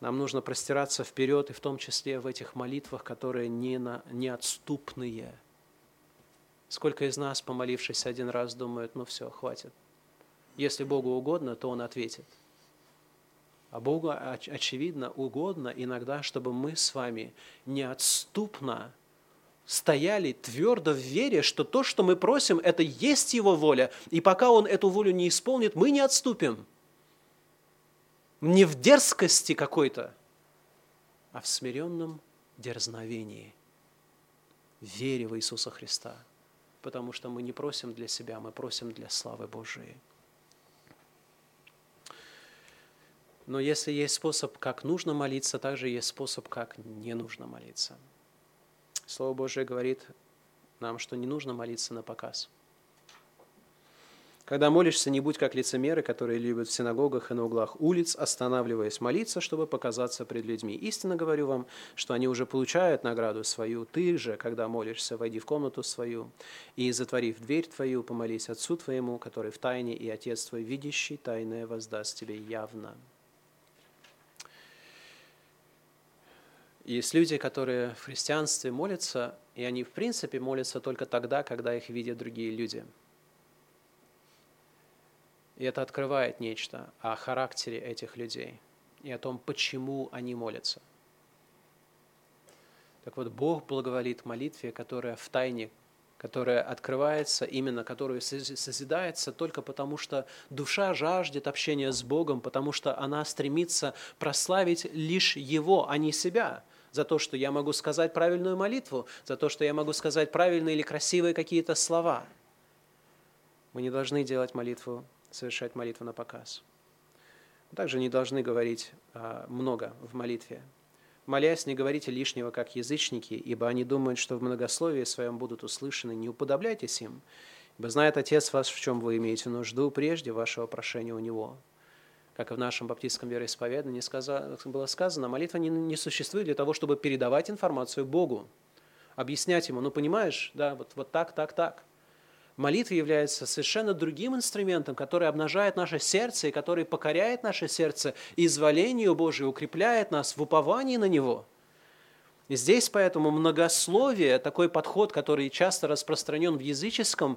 нам нужно простираться вперед, и в том числе в этих молитвах, которые неотступные. Сколько из нас, помолившись один раз, думают, ну все, хватит. Если Богу угодно, то Он ответит. А Богу, очевидно, угодно иногда, чтобы мы с вами неотступно стояли твердо в вере, что то, что мы просим, это есть Его воля, и пока Он эту волю не исполнит, мы не отступим. Не в дерзкости какой-то, а в смиренном дерзновении, вере в Иисуса Христа, потому что мы не просим для себя, мы просим для славы Божией. Но если есть способ, как нужно молиться, также есть способ, как не нужно молиться. Слово Божие говорит нам, что не нужно молиться напоказ. Когда молишься, не будь как лицемеры, которые любят в синагогах и на углах улиц, останавливаясь молиться, чтобы показаться пред людьми. Истинно говорю вам, что они уже получают награду свою. Ты же, когда молишься, войди в комнату свою и, затворив дверь твою, помолись Отцу твоему, который в тайне, и Отец твой, видящий тайное, воздаст тебе явно». Есть люди, которые в христианстве молятся, и они в принципе молятся только тогда, когда их видят другие люди. И это открывает нечто о характере этих людей и о том, почему они молятся. Так вот, Бог благоволит молитве, которая в тайне, которая открывается, именно которую созидается только потому, что душа жаждет общения с Богом, потому что она стремится прославить лишь Его, а не себя. За то, что я могу сказать правильную молитву, за то, что я могу сказать правильные или красивые какие-то слова. Мы не должны делать молитву, совершать молитву на показ. Также не должны говорить много в молитве. Молясь, не говорите лишнего, как язычники, ибо они думают, что в многословии своем будут услышаны. Не уподобляйтесь им, ибо знает Отец вас, в чем вы имеете нужду, прежде вашего прошения у Него. Как и в нашем баптистском вероисповедании было сказано, молитва не существует для того, чтобы передавать информацию Богу, объяснять Ему, ну понимаешь, да, вот так. Молитва является совершенно другим инструментом, который обнажает наше сердце и который покоряет наше сердце изволению Божию, укрепляет нас в уповании на Него. И здесь поэтому многословие, такой подход, который часто распространен в языческой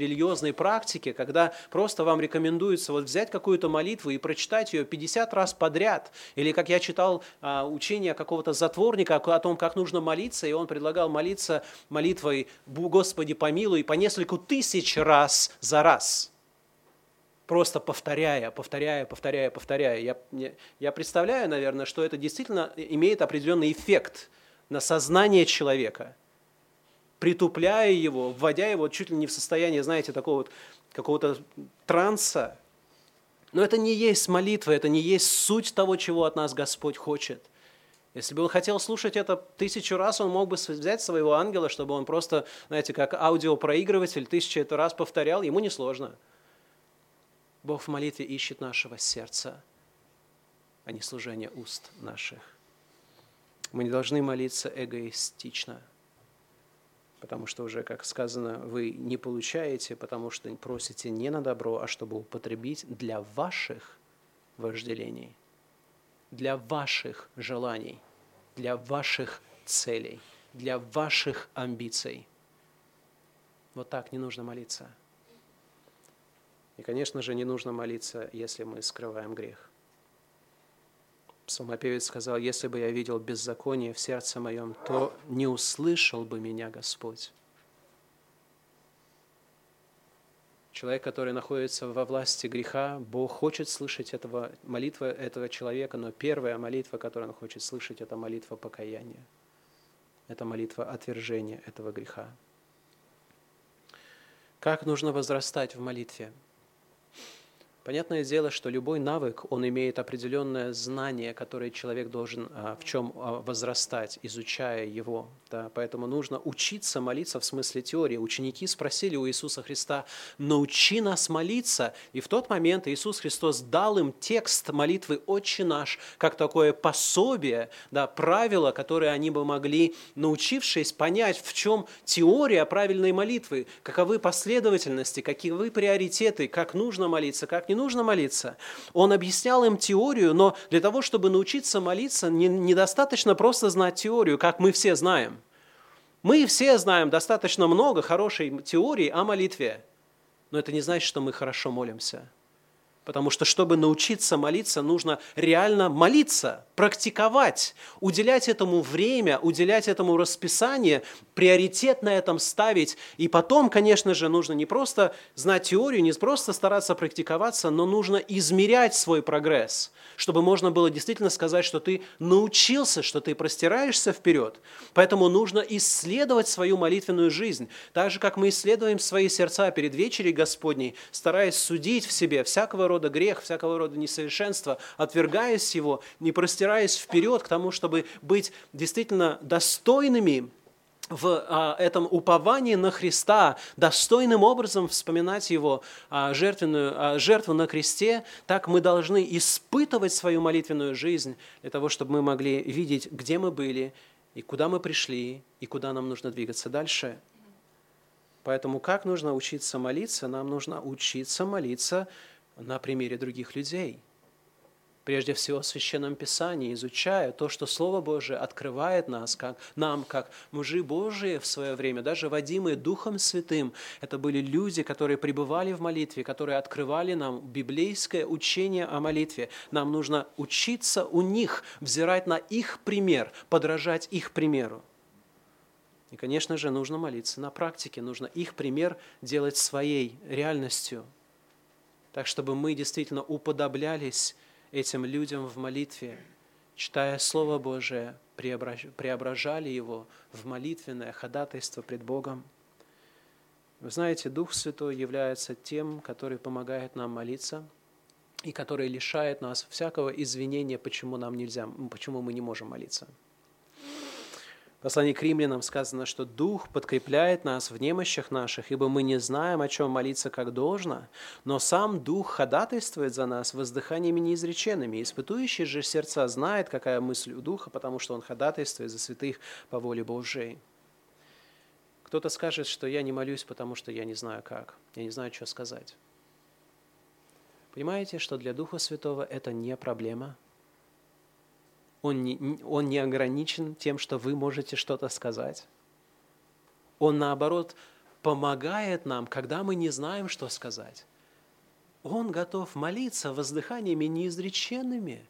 религиозной практике, когда просто вам рекомендуется взять какую-то молитву и прочитать ее 50 раз подряд. Или как я читал учение какого-то затворника о том, как нужно молиться, и он предлагал молиться молитвой «Господи, помилуй» по несколько тысяч раз за раз. Просто повторяя. Я представляю, наверное, что это действительно имеет определенный эффект на сознание человека, притупляя его, вводя его чуть ли не в состояние, знаете, такого вот какого-то транса. Но это не есть молитва, это не есть суть того, чего от нас Господь хочет. Если бы он хотел слушать это 1000 раз, он мог бы взять своего ангела, чтобы он просто, знаете, как аудиопроигрыватель 1000 раз повторял, ему несложно. Бог в молитве ищет нашего сердца, а не служение уст наших. Мы не должны молиться эгоистично, потому что уже, как сказано, вы не получаете, потому что просите не на добро, а чтобы употребить для ваших вожделений, для ваших желаний, для ваших целей, для ваших амбиций. Вот так не нужно молиться. И, конечно же, не нужно молиться, если мы скрываем грех. Псалмопевец сказал: «Если бы я видел беззаконие в сердце моем, то не услышал бы меня Господь». Человек, который находится во власти греха, Бог хочет слышать молитву этого человека, но первая молитва, которую он хочет слышать, это молитва покаяния. Это молитва отвержения этого греха. Как нужно возрастать в молитве? Понятное дело, что любой навык, он имеет определенное знание, которое человек должен в чем возрастать, изучая его. Да? Поэтому нужно учиться молиться в смысле теории. Ученики спросили у Иисуса Христа: «Научи нас молиться». И в тот момент Иисус Христос дал им текст молитвы «Отче наш», как такое пособие, да, правило, которое они бы могли, научившись, понять, в чем теория правильной молитвы, каковы последовательности, каковы приоритеты, как нужно молиться, как не нужно молиться. Он объяснял им теорию, но для того, чтобы научиться молиться, недостаточно просто знать теорию, как мы все знаем. Мы все знаем достаточно много хорошей теории о молитве, но это не значит, что мы хорошо молимся. Потому что, чтобы научиться молиться, нужно реально молиться, практиковать, уделять этому время, уделять этому расписание, приоритет на этом ставить. И потом, конечно же, нужно не просто знать теорию, не просто стараться практиковаться, но нужно измерять свой прогресс, чтобы можно было действительно сказать, что ты научился, что ты простираешься вперед. Поэтому нужно исследовать свою молитвенную жизнь, так же, как мы исследуем свои сердца перед вечерей Господней, стараясь судить в себе всякого рода грех, всякого рода несовершенство, отвергаясь его, не простираясь вперед к тому, чтобы быть действительно достойными в этом уповании на Христа, достойным образом вспоминать Его жертву на кресте, так мы должны испытывать свою молитвенную жизнь для того, чтобы мы могли видеть, где мы были, и куда мы пришли, и куда нам нужно двигаться дальше. Поэтому как нужно учиться молиться? Нам нужно учиться молиться на примере других людей. Прежде всего, в Священном Писании, изучая то, что Слово Божие открывает нам, как мужи Божии в свое время, даже водимые Духом Святым. Это были люди, которые пребывали в молитве, которые открывали нам библейское учение о молитве. Нам нужно учиться у них, взирать на их пример, подражать их примеру. И, конечно же, нужно молиться на практике, нужно их пример делать своей реальностью, так, чтобы мы действительно уподоблялись этим людям в молитве, читая Слово Божие, преображали его в молитвенное ходатайство пред Богом. Вы знаете, Дух Святой является тем, который помогает нам молиться и который лишает нас всякого извинения, почему мы не можем молиться. В послании к Римлянам сказано, что Дух подкрепляет нас в немощах наших, ибо мы не знаем, о чем молиться как должно, но сам Дух ходатайствует за нас воздыханиями неизреченными. Испытующий же сердца знает, какая мысль у Духа, потому что он ходатайствует за святых по воле Божией. Кто-то скажет, что я не молюсь, потому что я не знаю как, я не знаю, что сказать. Понимаете, что для Духа Святого это не проблема? Он не ограничен тем, что вы можете что-то сказать. Он, наоборот, помогает нам, когда мы не знаем, что сказать. Он готов молиться воздыханиями неизреченными.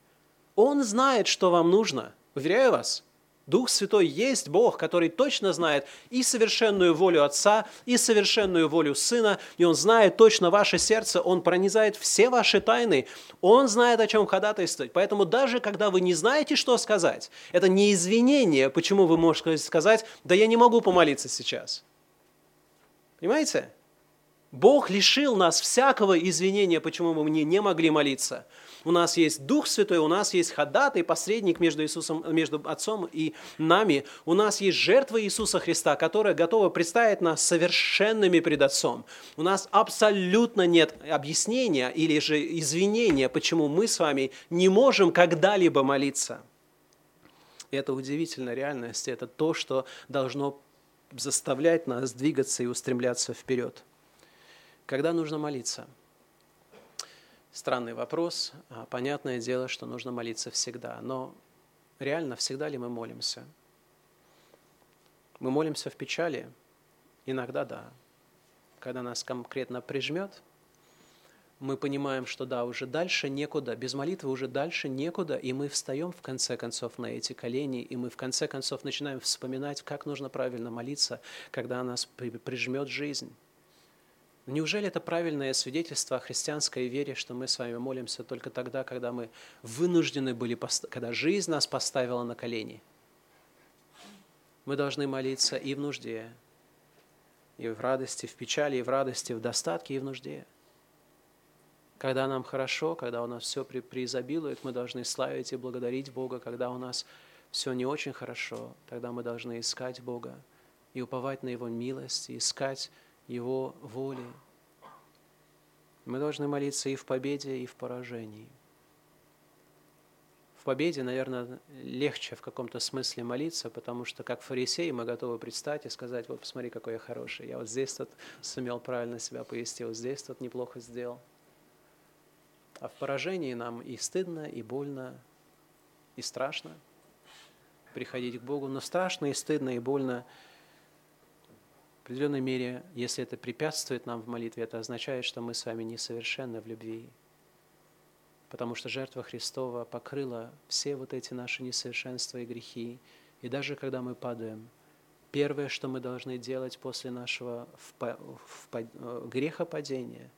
Он знает, что вам нужно. Уверяю вас, Дух Святой есть Бог, который точно знает и совершенную волю Отца, и совершенную волю Сына, и Он знает точно ваше сердце, Он пронизает все ваши тайны, Он знает, о чем ходатайствовать. Поэтому даже когда вы не знаете, что сказать, это не извинение, почему вы можете сказать: «Да я не могу помолиться сейчас». Понимаете? Бог лишил нас всякого извинения, почему мы не могли молиться. У нас есть Дух Святой, у нас есть ходатай, посредник между Отцом и нами. У нас есть жертва Иисуса Христа, которая готова представить нас совершенными пред Отцом. У нас абсолютно нет объяснения или же извинения, почему мы с вами не можем когда-либо молиться. Это удивительная реальность, это то, что должно заставлять нас двигаться и устремляться вперед. Когда нужно молиться? Странный вопрос. Понятное дело, что нужно молиться всегда. Но реально, всегда ли мы молимся? Мы молимся в печали? Иногда да. Когда нас конкретно прижмет, мы понимаем, что да, уже дальше некуда, без молитвы уже дальше некуда, и мы встаем в конце концов на эти колени, и мы в конце концов начинаем вспоминать, как нужно правильно молиться, когда нас прижмет жизнь. Неужели это правильное свидетельство о христианской вере, что мы с вами молимся только тогда, когда мы вынуждены были, когда жизнь нас поставила на колени? Мы должны молиться и в нужде, и в радости, в печали, и в радости, в достатке, и в нужде. Когда нам хорошо, когда у нас все преизобилует, мы должны славить и благодарить Бога. Когда у нас все не очень хорошо, тогда мы должны искать Бога и уповать на Его милость, и искать Его воли. Мы должны молиться и в победе, и в поражении. В победе, наверное, легче в каком-то смысле молиться, потому что, как фарисеи, мы готовы предстать и сказать: вот посмотри, какой я хороший, я вот здесь тут сумел правильно себя повести, вот здесь тут неплохо сделал. А в поражении нам и стыдно, и больно, и страшно приходить к Богу, но страшно, и стыдно, и больно. В определенной мере, если это препятствует нам в молитве, это означает, что мы с вами несовершенны в любви, потому что жертва Христова покрыла все вот эти наши несовершенства и грехи. И даже когда мы падаем, первое, что мы должны делать после нашего грехопадения,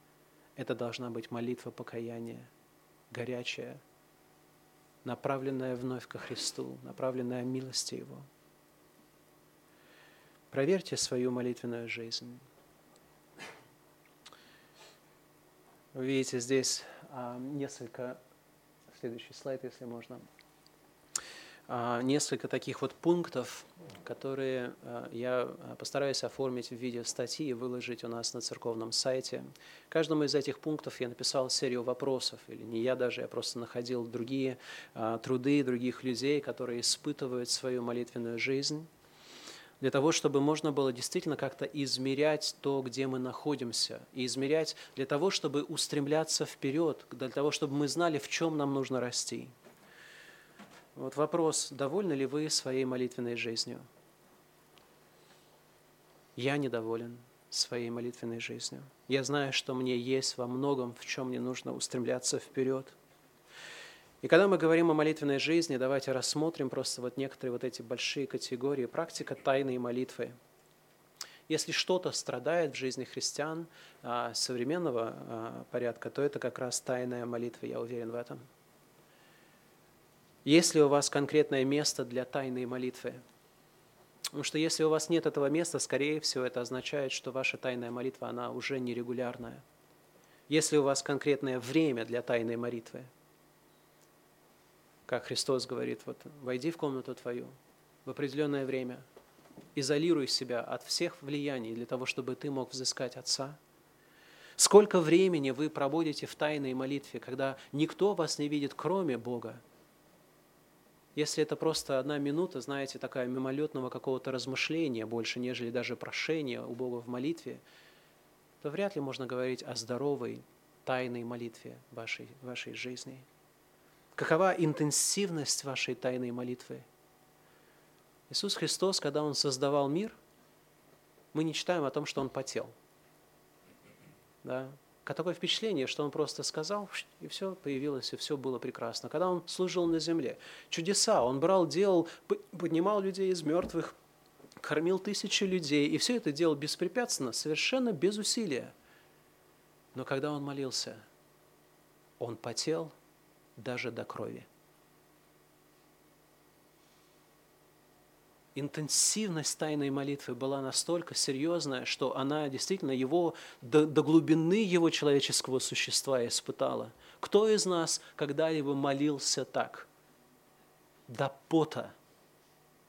это должна быть молитва покаяния, горячая, направленная вновь ко Христу, направленная милости Его. Проверьте свою молитвенную жизнь. Вы видите здесь несколько... Следующий слайд, если можно. несколько таких вот пунктов, которые я постараюсь оформить в виде статьи и выложить у нас на церковном сайте. Каждому из этих пунктов я написал серию вопросов, или не я даже, я просто находил другие труды других людей, которые испытывают свою молитвенную жизнь, для того, чтобы можно было действительно как-то измерять то, где мы находимся, и измерять для того, чтобы устремляться вперед, для того, чтобы мы знали, в чем нам нужно расти. Вот вопрос, довольны ли вы своей молитвенной жизнью? Я недоволен своей молитвенной жизнью. Я знаю, что мне есть во многом, в чем мне нужно устремляться вперед. И когда мы говорим о молитвенной жизни, давайте рассмотрим просто вот некоторые вот эти большие категории. Практика тайной молитвы. Если что-то страдает в жизни христиан современного порядка, то это как раз тайная молитва, я уверен в этом. Есть ли у вас конкретное место для тайной молитвы? Потому что если у вас нет этого места, скорее всего, это означает, что ваша тайная молитва, она уже нерегулярная. Есть ли у вас конкретное время для тайной молитвы? Как Христос говорит, вот, войди в комнату твою в определенное время, изолируй себя от всех влияний для того, чтобы ты мог взыскать Отца. Сколько времени вы проводите в тайной молитве, когда никто вас не видит, кроме Бога? Если это просто одна минута, знаете, такая мимолетного какого-то размышления больше, нежели даже прошения у Бога в молитве, то вряд ли можно говорить о здоровой тайной молитве вашей жизни. Какова интенсивность вашей тайной молитвы? Иисус Христос, когда Он создавал мир, мы не читаем о том, что Он потел. Да? Такое впечатление, что Он просто сказал, и все появилось, и все было прекрасно. Когда Он служил на земле, чудеса Он брал, делал, поднимал людей из мертвых, кормил тысячи людей, и все это делал беспрепятственно, совершенно без усилия. Но когда Он молился, Он потел даже до крови. Интенсивность тайной молитвы была настолько серьезная, что она действительно его до глубины его человеческого существа испытала. Кто из нас когда-либо молился так? До пота,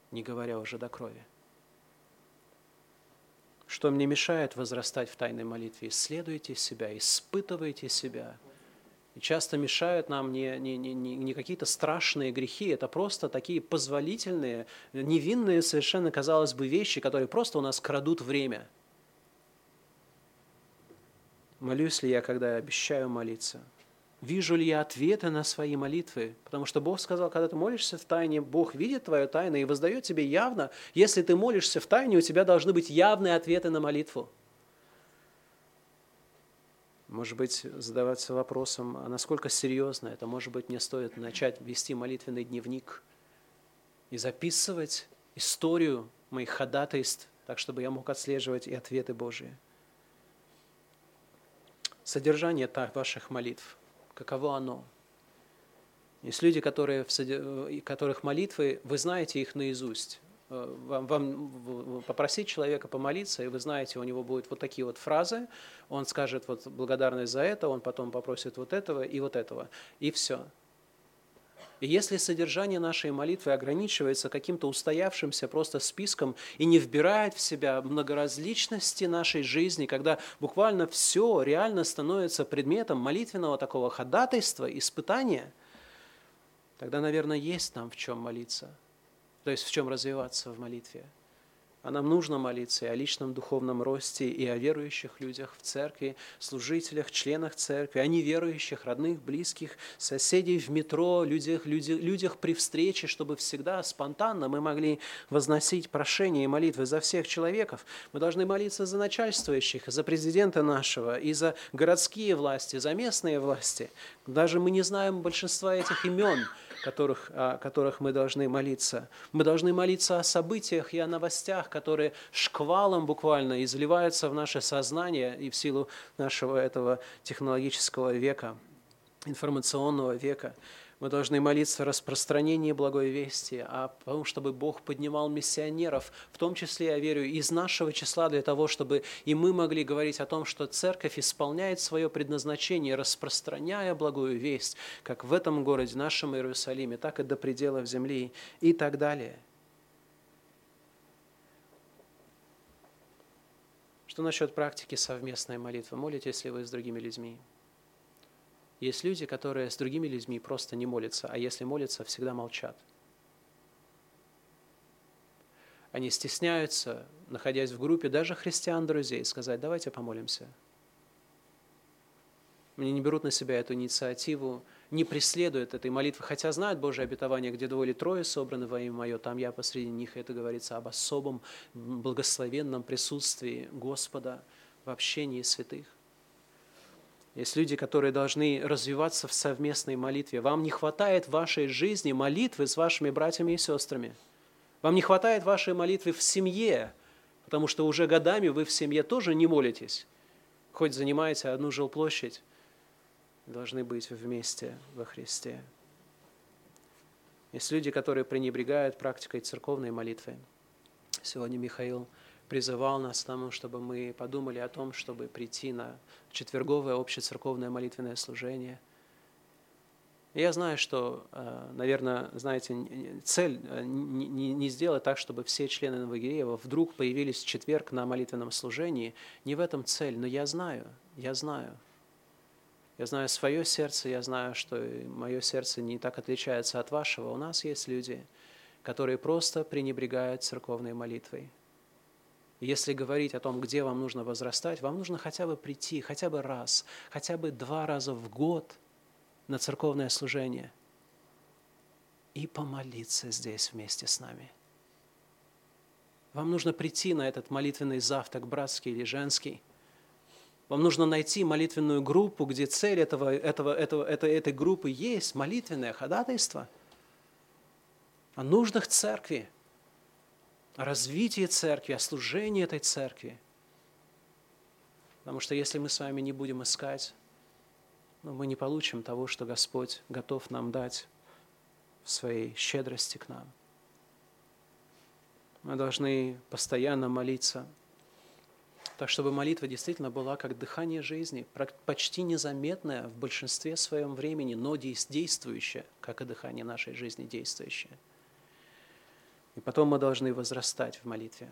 не говоря уже до крови. Что мне мешает возрастать в тайной молитве? Исследуйте себя, испытывайте себя. И часто мешают нам не какие-то страшные грехи, это просто такие позволительные, невинные совершенно, казалось бы, вещи, которые просто у нас крадут время. Молюсь ли я, когда я обещаю молиться? Вижу ли я ответы на свои молитвы? Потому что Бог сказал, когда ты молишься в тайне, Бог видит твою тайну и воздает тебе явно. Если ты молишься в тайне, у тебя должны быть явные ответы на молитву. Может быть, задаваться вопросом, а насколько серьезно это? Может быть, мне стоит начать вести молитвенный дневник и записывать историю моих ходатайств, так, чтобы я мог отслеживать и ответы Божьи. Содержание ваших молитв, каково оно? Есть люди, которых молитвы, вы знаете их наизусть. Вам попросить человека помолиться, и вы знаете, у него будут вот такие вот фразы, он скажет вот благодарность за это, он потом попросит вот этого, и все. И если содержание нашей молитвы ограничивается каким-то устоявшимся просто списком и не вбирает в себя многоразличности нашей жизни, когда буквально все реально становится предметом молитвенного такого ходатайства, испытания, тогда, наверное, есть нам в чем молиться. То есть в чем развиваться в молитве. А нам нужно молиться и о личном духовном росте, и о верующих людях в церкви, служителях, членах церкви, о неверующих, родных, близких, соседей в метро, людях при встрече, чтобы всегда спонтанно мы могли возносить прошения и молитвы за всех человеков. Мы должны молиться за начальствующих, за президента нашего, и за городские власти, за местные власти. Даже мы не знаем большинства этих имен, о которых мы должны молиться. Мы должны молиться о событиях и о новостях, которые шквалом буквально изливаются в наше сознание и в силу нашего этого технологического века, информационного века. Мы должны молиться о распространении благой вести, о том, чтобы Бог поднимал миссионеров, в том числе, я верю, из нашего числа, для того, чтобы и мы могли говорить о том, что церковь исполняет свое предназначение, распространяя благую весть, как в этом городе, нашем Иерусалиме, так и до пределов земли и так далее. Что насчет практики совместной молитвы? Молитесь ли вы с другими людьми? Есть люди, которые с другими людьми просто не молятся, а если молятся, всегда молчат. Они стесняются, находясь в группе, даже христиан-друзей, сказать: давайте помолимся. Они не берут на себя эту инициативу, не преследуют этой молитвы, хотя знают Божие обетование, где двое или трое собраны во имя Мое, там Я посреди них. Это говорится об особом благословенном присутствии Господа в общении святых. Есть люди, которые должны развиваться в совместной молитве. Вам не хватает в вашей жизни молитвы с вашими братьями и сестрами. Вам не хватает вашей молитвы в семье, потому что уже годами вы в семье тоже не молитесь. Хоть занимаете одну жилплощадь, должны быть вместе во Христе. Есть люди, которые пренебрегают практикой церковной молитвы. Сегодня Михаил призывал нас к тому, чтобы мы подумали о том, чтобы прийти на четверговое общецерковное молитвенное служение. Я знаю, что, наверное, знаете, цель не сделать так, чтобы все члены Новогиреева вдруг появились в четверг на молитвенном служении. Не в этом цель, но я знаю. Я знаю свое сердце, я знаю, что мое сердце не так отличается от вашего. У нас есть люди, которые просто пренебрегают церковной молитвой. Если говорить о том, где вам нужно возрастать, вам нужно хотя бы прийти, хотя бы раз, хотя бы 2 раза в год на церковное служение и помолиться здесь вместе с нами. Вам нужно прийти на этот молитвенный завтрак, братский или женский. Вам нужно найти молитвенную группу, где цель этой группы есть молитвенное ходатайство о нуждах церкви, о развитии церкви, о служении этой церкви. Потому что если мы с вами не будем искать, мы не получим того, что Господь готов нам дать в своей щедрости к нам. Мы должны постоянно молиться, так чтобы молитва действительно была как дыхание жизни, почти незаметное в большинстве своем времени, но действующее, как и дыхание нашей жизни действующее. И потом мы должны возрастать в молитве.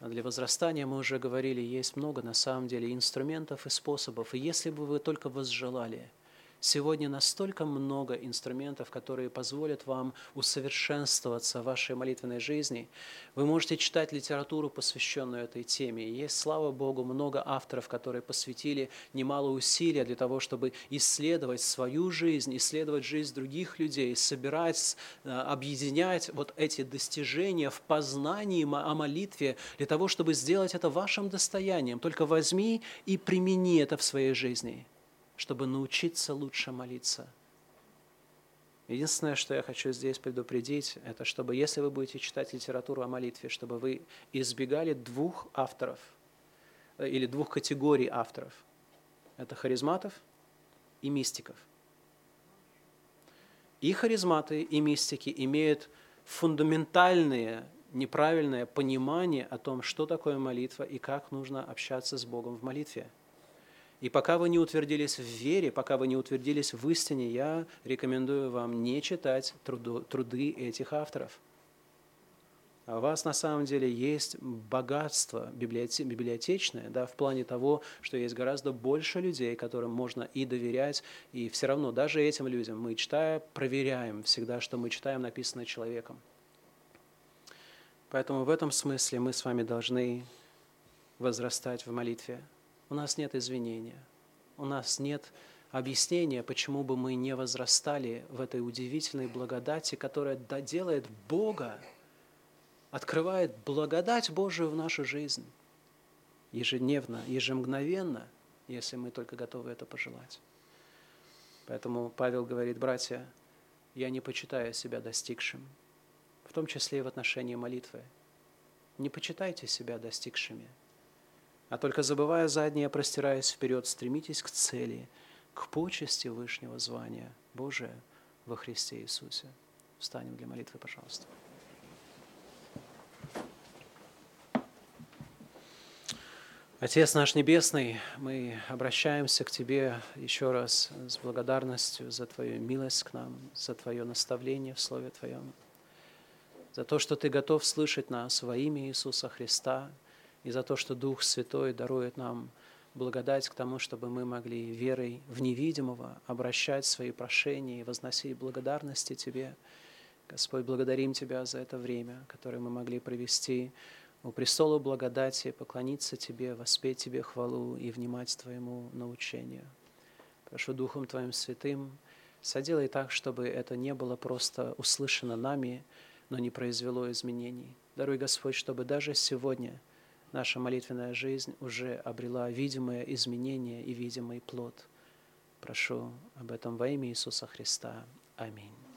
А для возрастания, мы уже говорили, есть много на самом деле инструментов и способов. И если бы вы только возжелали, сегодня настолько много инструментов, которые позволят вам усовершенствоваться в вашей молитвенной жизни. Вы можете читать литературу, посвященную этой теме. Есть, слава Богу, много авторов, которые посвятили немало усилия для того, чтобы исследовать свою жизнь, исследовать жизнь других людей, собирать, объединять вот эти достижения в познании о молитве для того, чтобы сделать это вашим достоянием. Только возьми и примени это в своей жизни, чтобы научиться лучше молиться. Единственное, что я хочу здесь предупредить, это чтобы, если вы будете читать литературу о молитве, чтобы вы избегали 2 авторов или 2 категорий авторов. Это харизматов и мистиков. И харизматы, и мистики имеют фундаментальное неправильное понимание о том, что такое молитва и как нужно общаться с Богом в молитве. И пока вы не утвердились в вере, пока вы не утвердились в истине, я рекомендую вам не читать труды этих авторов. А у вас на самом деле есть богатство библиотечное, в плане того, что есть гораздо больше людей, которым можно и доверять, и все равно даже этим людям мы, читая, проверяем всегда, что мы читаем, написанное человеком. Поэтому в этом смысле мы с вами должны возрастать в молитве. У нас нет извинения, у нас нет объяснения, почему бы мы не возрастали в этой удивительной благодати, которая делает Бога, открывает благодать Божию в нашу жизнь ежедневно, ежемгновенно, если мы только готовы это пожелать. Поэтому Павел говорит: братья, я не почитаю себя достигшим, в том числе и в отношении молитвы. Не почитайте себя достигшими. А только, забывая заднее, простираясь вперед, стремитесь к цели, к почести вышнего звания Божия во Христе Иисусе. Встанем для молитвы, пожалуйста. Отец наш Небесный, мы обращаемся к Тебе еще раз с благодарностью за Твою милость к нам, за Твое наставление в Слове Твоем, за то, что Ты готов слышать нас во имя Иисуса Христа, и за то, что Дух Святой дарует нам благодать к тому, чтобы мы могли верой в невидимого обращать свои прошения и возносить благодарности Тебе. Господь, благодарим Тебя за это время, которое мы могли провести у престола благодати, поклониться Тебе, воспеть Тебе хвалу и внимать Твоему научению. Прошу Духом Твоим Святым, соделай так, чтобы это не было просто услышано нами, но не произвело изменений. Даруй, Господь, чтобы даже сегодня наша молитвенная жизнь уже обрела видимое изменение и видимый плод. Прошу об этом во имя Иисуса Христа. Аминь.